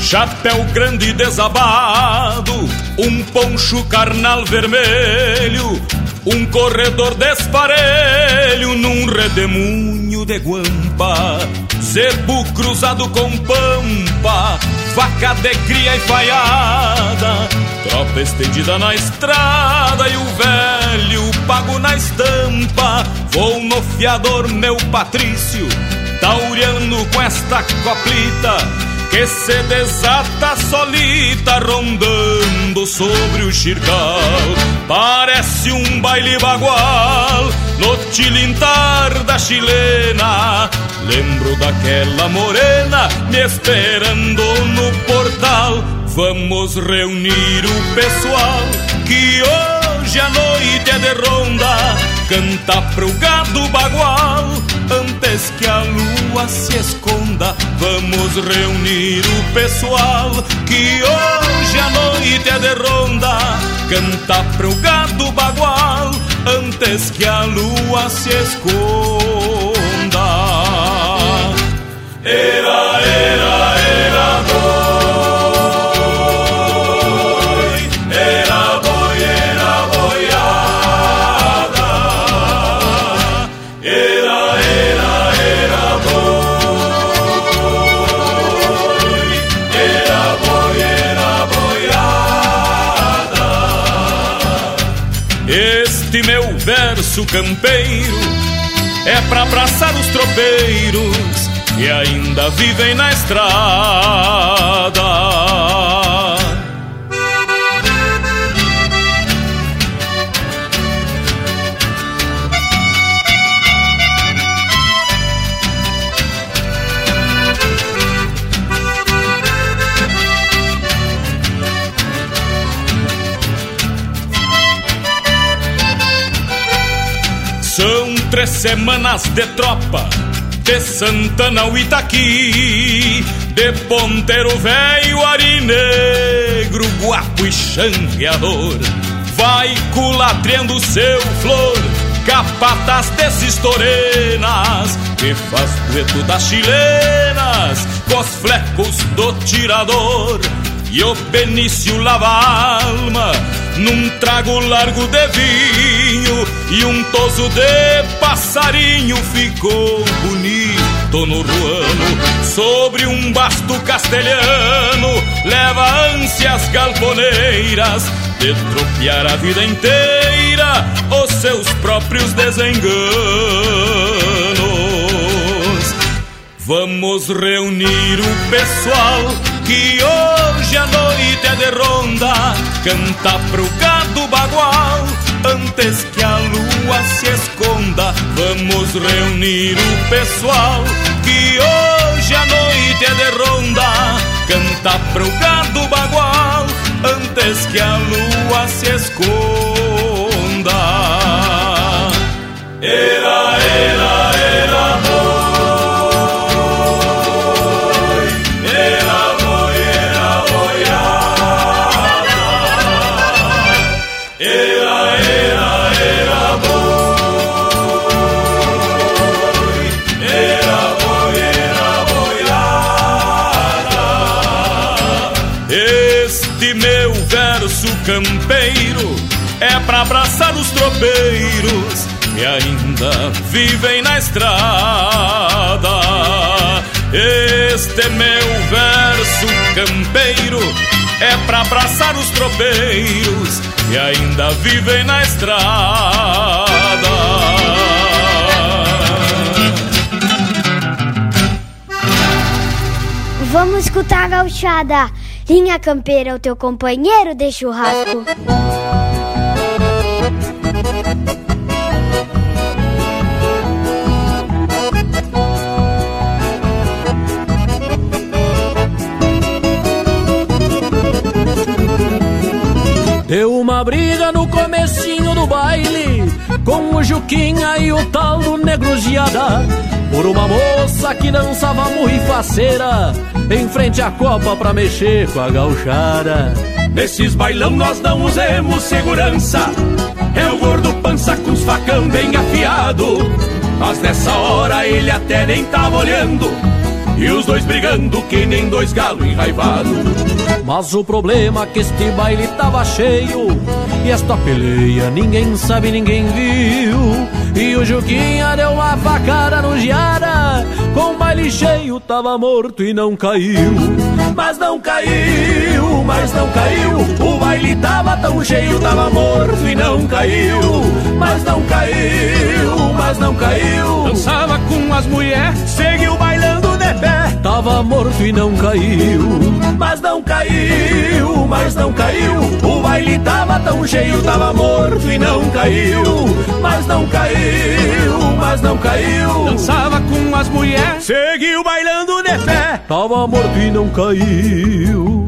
Chapéu grande desabado, um poncho carnal vermelho, um corredor desparelho num redemoinho de guampa, zebu cruzado com pampa, faca de cria e faiada, tropa estendida na estrada e o velho pago na estampa. Vou no fiador, meu Patrício, tauriano com esta coplita, que se desata solita rondando sobre o xircal. Parece um baile bagual no tilintar da chilena. Lembro daquela morena me esperando no portal. Vamos reunir o pessoal que hoje à noite é de ronda. Canta pro gado bagual antes que a lua se esconda. Vamos reunir o pessoal que hoje a noite é de ronda. Canta pro gado bagual antes que a lua se esconda. Era, era, era boi, era boi, era boiada, era. Este meu verso campeiro é pra abraçar os tropeiros que ainda vivem na estrada. São 3 semanas de tropa de Santana ao Itaqui, de ponteiro velho Ari, negro guapo e xangueador, vai culatriando seu flor, capatas desses torenas, que faz dueto das chilenas com os flecos do tirador. E o Benício lava a alma num trago largo de vinho e um toso de passarinho. Ficou bonito no ruano, sobre um basto castelhano, leva ânsias galponeiras de tropear a vida inteira os seus próprios desenganos. Vamos reunir o pessoal que hoje a noite é de ronda, canta pro gado bagual, antes que a lua se esconda. Vamos reunir o pessoal, que hoje a noite é de ronda, canta pro gado bagual, antes que a lua se esconda. Era, era, era campeiro, é pra abraçar os tropeiros que ainda vivem na estrada. Este é meu verso campeiro, é pra abraçar os tropeiros que ainda vivem na estrada. Vamos escutar a gauchada. Linha Campeira, o teu companheiro de churrasco. Deu uma briga no comecinho do baile com o Juquinha e o tal do Negro Giada, por uma moça que dançava muito faceira em frente à copa pra mexer com a gauchada. Nesses bailão nós não usemos segurança, é o gordo pança com os facão bem afiado. Mas nessa hora ele até nem tava olhando, e os dois brigando que nem dois galos enraivados. Mas o problema é que este baile tava cheio, e esta peleia ninguém sabe, ninguém viu. E o Juquinha deu uma facada no Giara, com o baile cheio tava morto e não caiu. Mas não caiu, mas não caiu, o baile tava tão cheio, tava morto e não caiu. Mas não caiu, mas não caiu, dançava com as mulheres, seguiu bailando. Tava morto e não caiu, mas não caiu, mas não caiu, o baile tava tão cheio, tava morto e não caiu. Mas não caiu, mas não caiu, dançava com as mulheres, seguiu bailando de pé, tava morto e não caiu.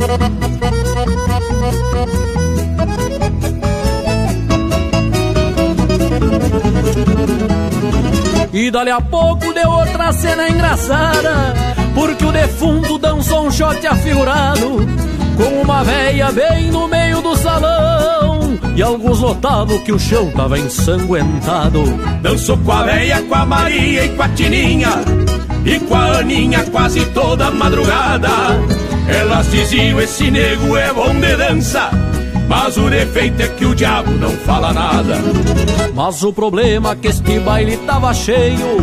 E dali a pouco deu outra cena engraçada, porque o defunto dançou um shot afigurado com uma véia bem no meio do salão, e alguns notavam que o chão tava ensanguentado. Dançou com a véia, com a Maria e com a Tininha e com a Aninha quase toda madrugada. Elas diziam: esse nego é bom de dança, mas o defeito é que o diabo não fala nada. Mas o problema é que este baile tava cheio,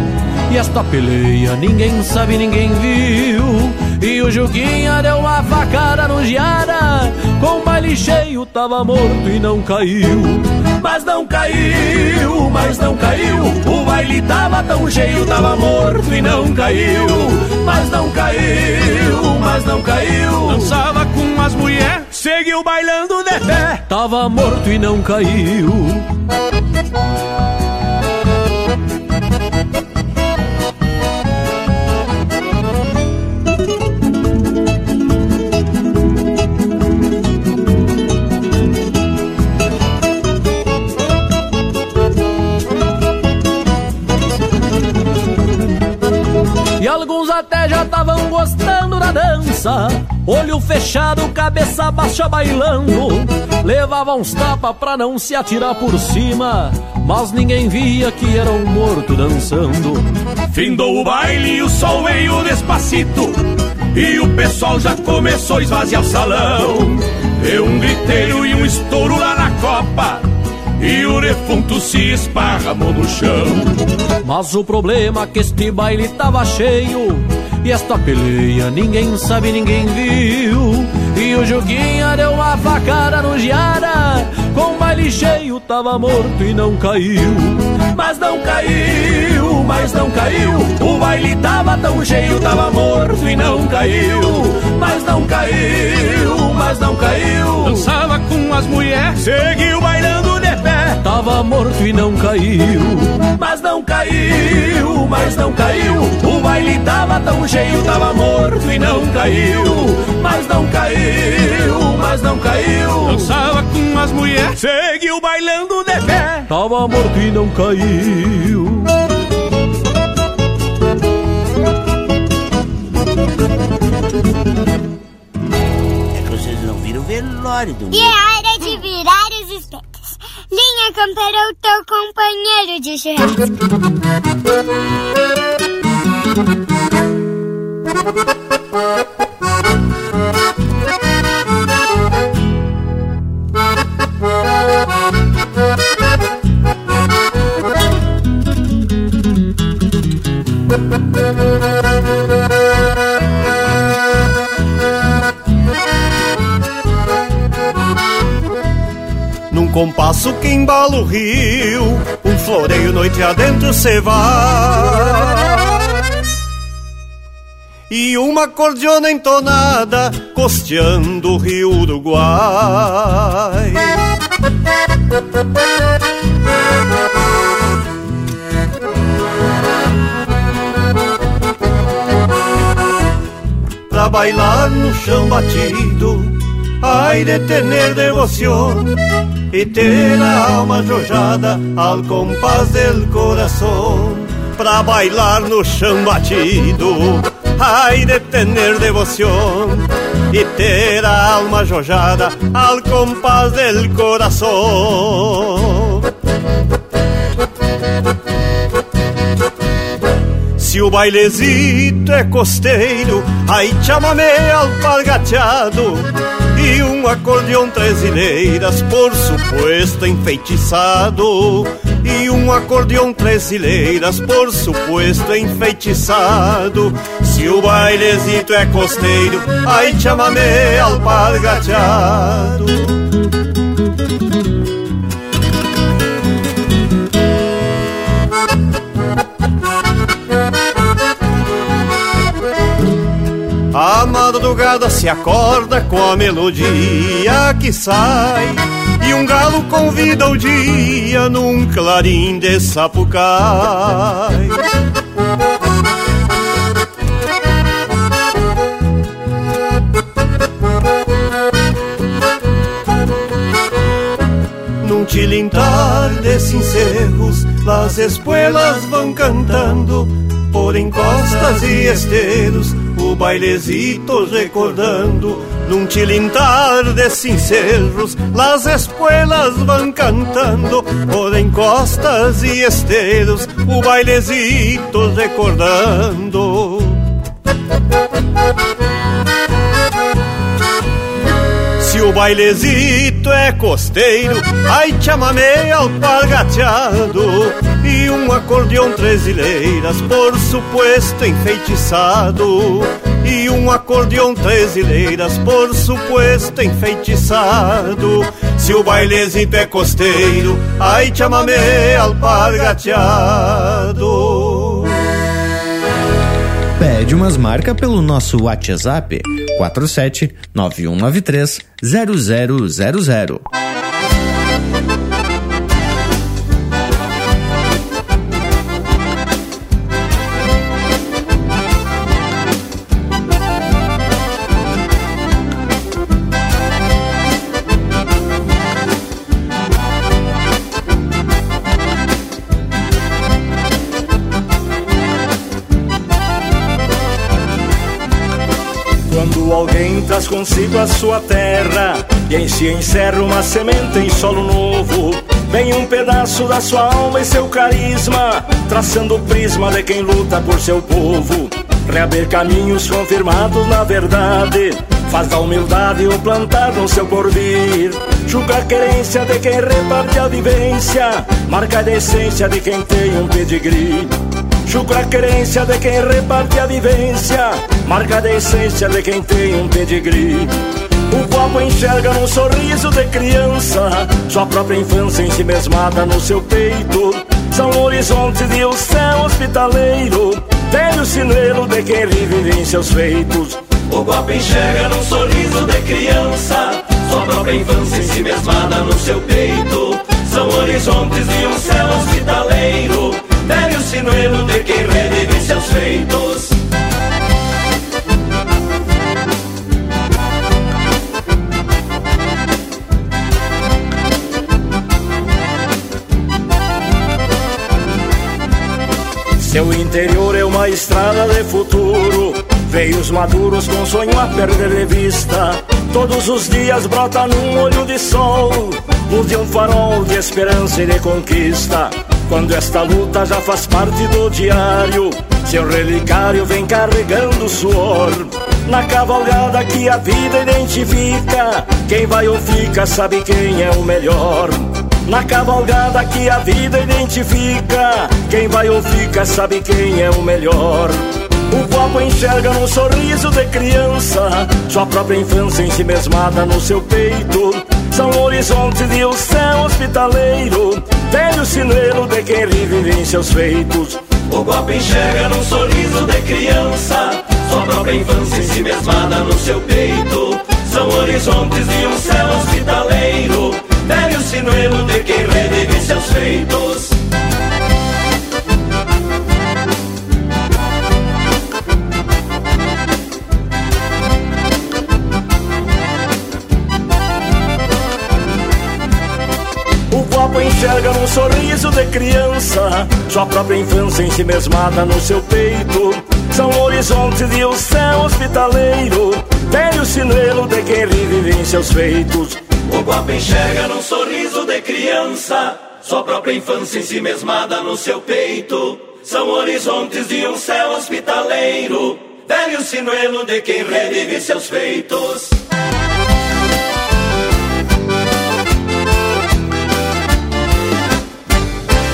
e esta peleia ninguém sabe, ninguém viu. E o Juquinha deu uma facada no Giara, com o baile cheio tava morto e não caiu. Mas não caiu, mas não caiu, o baile tava tão cheio, tava morto e não caiu. Mas não caiu, mas não caiu, dançava com as mulheres, seguiu bailando de pé, tava morto e não caiu. E alguns até já estavam gostando da dança, olho fechado, cabeça baixa bailando. Levava uns tapas pra não se atirar por cima, mas ninguém via que era um morto dançando. Findou o baile e o sol veio despacito, e o pessoal já começou a esvaziar o salão. Deu um griteiro e um estouro lá na copa, e o defunto se esparramou no chão. Mas o problema é que este baile tava cheio, e esta peleia ninguém sabe, ninguém viu. E o Juquinha deu uma facada no Giara, com o baile cheio tava morto e não caiu. Mas não caiu, mas não caiu, o baile tava tão cheio, tava morto e não caiu. Mas não caiu, seguiu bailando de pé. Tava morto e não caiu, mas não caiu, mas não caiu. O baile tava tão cheio, tava morto e não caiu, mas não caiu, mas não caiu. Dançava com as mulheres, seguiu bailando de pé. Tava morto e não caiu. Velório do e a hora de virar os espetos. Linha Campeira, o teu companheiro de churrasco. Um passo que embala o rio, um floreio noite adentro se vai, e uma acordeona entonada costeando o rio Uruguai. Pra bailar no chão batido, ai de tener devoção e ter a alma jojada ao compás del coração. Pra bailar no chão batido, ai de tener devoção e ter a alma jojada ao compás del coração. Se o bailezito é costeiro, aí chamamé alpargateado e um acordeão trezileiras, por supuesto enfeitiçado, e um acordeão trezileiras, por supuesto enfeitiçado. Se o bailezito é costeiro, aí chamamé alpargateado. A madrugada se acorda com a melodia que sai, e um galo convida o dia num clarim de Sapucai. Num tilintar de sincerros, as espuelas vão cantando por encostas e esteiros, o bailezito recordando. Num tilintar de sinceros, las espuelas vão cantando por encostas e esteiros, o bailezito recordando. Se o bailezito é costeiro, ai chamamé alpargateado e um acordeão trezileiras, por supuesto enfeitiçado, e um acordeão trezileiras, por supuesto enfeitiçado. Se o bailezito é costeiro, ai chamamé alpargateado. Pede umas marcas pelo nosso WhatsApp 47 9193 0000. Alguém traz consigo a sua terra e em si encerra uma semente em solo novo. Vem um pedaço da sua alma e seu carisma, traçando o prisma de quem luta por seu povo. Reabrir caminhos confirmados na verdade, faz da humildade o plantar no seu porvir. Julga a querência de quem reparte a vivência, marca a decência de quem tem um pedigree. Julga a querência de quem reparte a vivência, marca a decência de quem tem um pedigree. O povo enxerga num sorriso de criança sua própria infância em si mesmada no seu peito. São horizontes e o céu hospitaleiro, velho sinelo de quem revive em seus feitos. O povo enxerga num sorriso de criança sua própria própria infância ensimesmada no seu peito. São horizontes de um céu hospitaleiro, velho sinuelo de quem redime seus feitos. Seu interior é uma estrada de futuro, veios maduros com sonho a perder de vista. Todos os dias brota num olho de sol, luz de um farol de esperança e de conquista. Quando esta luta já faz parte do diário, seu relicário vem carregando suor. Na cavalgada que a vida identifica, quem vai ou fica sabe quem é o melhor. Na cavalgada que a vida identifica, quem vai ou fica sabe quem é o melhor. O copo enxerga num sorriso de criança sua própria infância ensimesmada no seu peito. São horizontes de um céu hospitaleiro, velho sinuelo de quem revive em seus feitos. O copo enxerga num sorriso de criança sua própria infância ensimesmada no seu peito. São horizontes de um céu hospitaleiro, velho sinuelo de quem redime seus feitos. O copo enxerga num sorriso de criança sua própria infância ensimesmada no seu peito. São horizontes de um céu hospitaleiro, velho sinuelo de quem revive em seus feitos. O copo enxerga num sorriso de criança sua própria infância ensimesmada no seu peito. São horizontes de um céu hospitaleiro, velho sinuelo de quem revive seus feitos.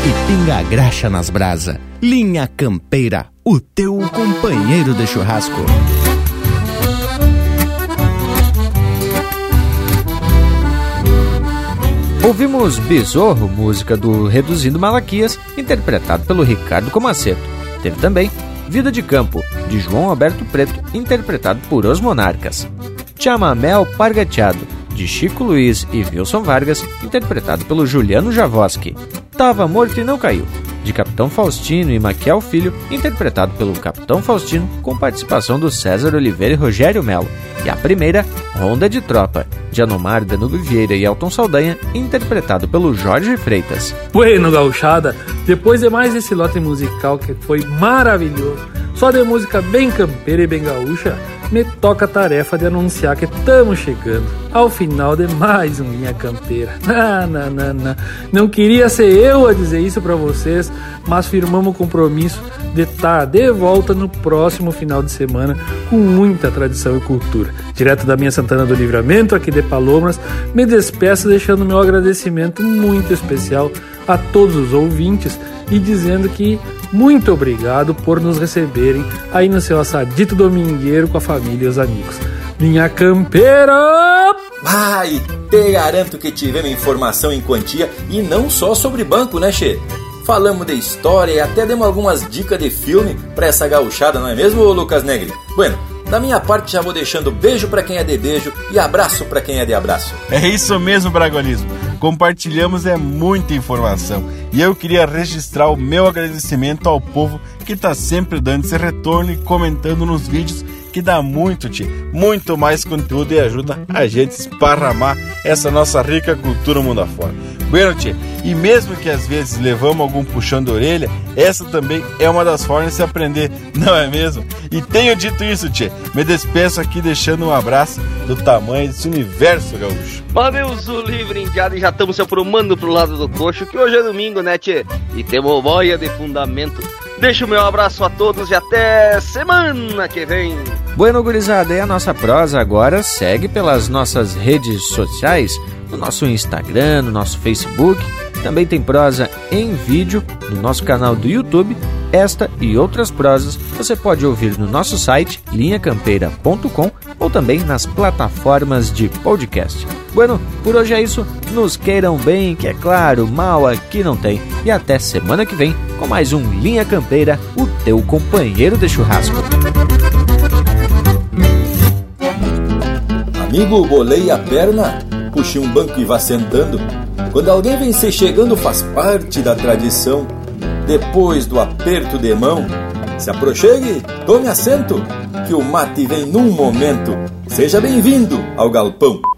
E pinga a graxa nas brasa, Linha Campeira, o teu companheiro de churrasco. Ouvimos Besorro, música do Reduzindo Malaquias, interpretado pelo Ricardo Comaceto. Teve também Vida de Campo, de João Alberto Preto, interpretado por Os Monarcas. Chamamel Pargateado, de Chico Luiz e Wilson Vargas, interpretado pelo Juliano Javoski. Tava Morto e Não Caiu, de Capitão Faustino e Maquiel Filho, interpretado pelo Capitão Faustino, com participação do César Oliveira e Rogério Mello. E a primeira, Ronda de Tropa, de Anomar, Danube Vieira e Elton Saldanha, interpretado pelo Jorge Freitas. Bueno, gauchada, depois de mais esse lote musical que foi maravilhoso, só de música bem campeira e bem gaúcha, me toca a tarefa de anunciar que estamos chegando ao final de mais um Linha Campeira. Não queria ser eu a dizer isso para vocês, mas firmamos o compromisso de estar de volta no próximo final de semana com muita tradição e cultura. Direto da minha Santana do Livramento, aqui de Palomas, me despeço deixando meu agradecimento muito especial a todos os ouvintes e dizendo que muito obrigado por nos receberem aí no seu assadito domingueiro com a família e os amigos. Linha Campeira! Ai, te garanto que tivemos informação em quantia e não só sobre banco, né, Che? Falamos de história e até demos algumas dicas de filme pra essa gauchada, não é mesmo, Lucas Negri? Bueno, da minha parte já vou deixando beijo pra quem é de beijo e abraço pra quem é de abraço. É isso mesmo, Bragolismo. Compartilhamos é muita informação e eu queria registrar o meu agradecimento ao povo que tá sempre dando esse retorno e comentando nos vídeos, que dá muito, muito mais conteúdo e ajuda a gente esparramar essa nossa rica cultura mundo afora. Bueno, e mesmo que às vezes levamos algum puxão de orelha, essa também é uma das formas de se aprender, não é mesmo? E tenho dito isso, me despeço aqui deixando um abraço do tamanho desse universo, gaúcho. Mas Deus o livre, indiado, e já estamos se aprumando pro lado do coxo, que hoje é domingo, né, E temos boia de fundamento. Deixo o meu abraço a todos e até semana que vem. Bueno, gurizada, e a nossa prosa agora segue pelas nossas redes sociais, no nosso Instagram, no nosso Facebook. Também tem prosa em vídeo no nosso canal do YouTube. Esta e outras prosas você pode ouvir no nosso site, linhacampeira.com, ou também nas plataformas de podcast. Bueno, por hoje é isso. Nos queiram bem, que é claro, mal aqui não tem. E até semana que vem com mais um Linha Campeira, o teu companheiro de churrasco. Amigo, bolei a perna? puxe um banco e vá sentando. Quando alguém vem se chegando, faz parte da tradição. Depois do aperto de mão, se aproxime, tome assento, que o mate vem num momento. Seja bem-vindo ao galpão.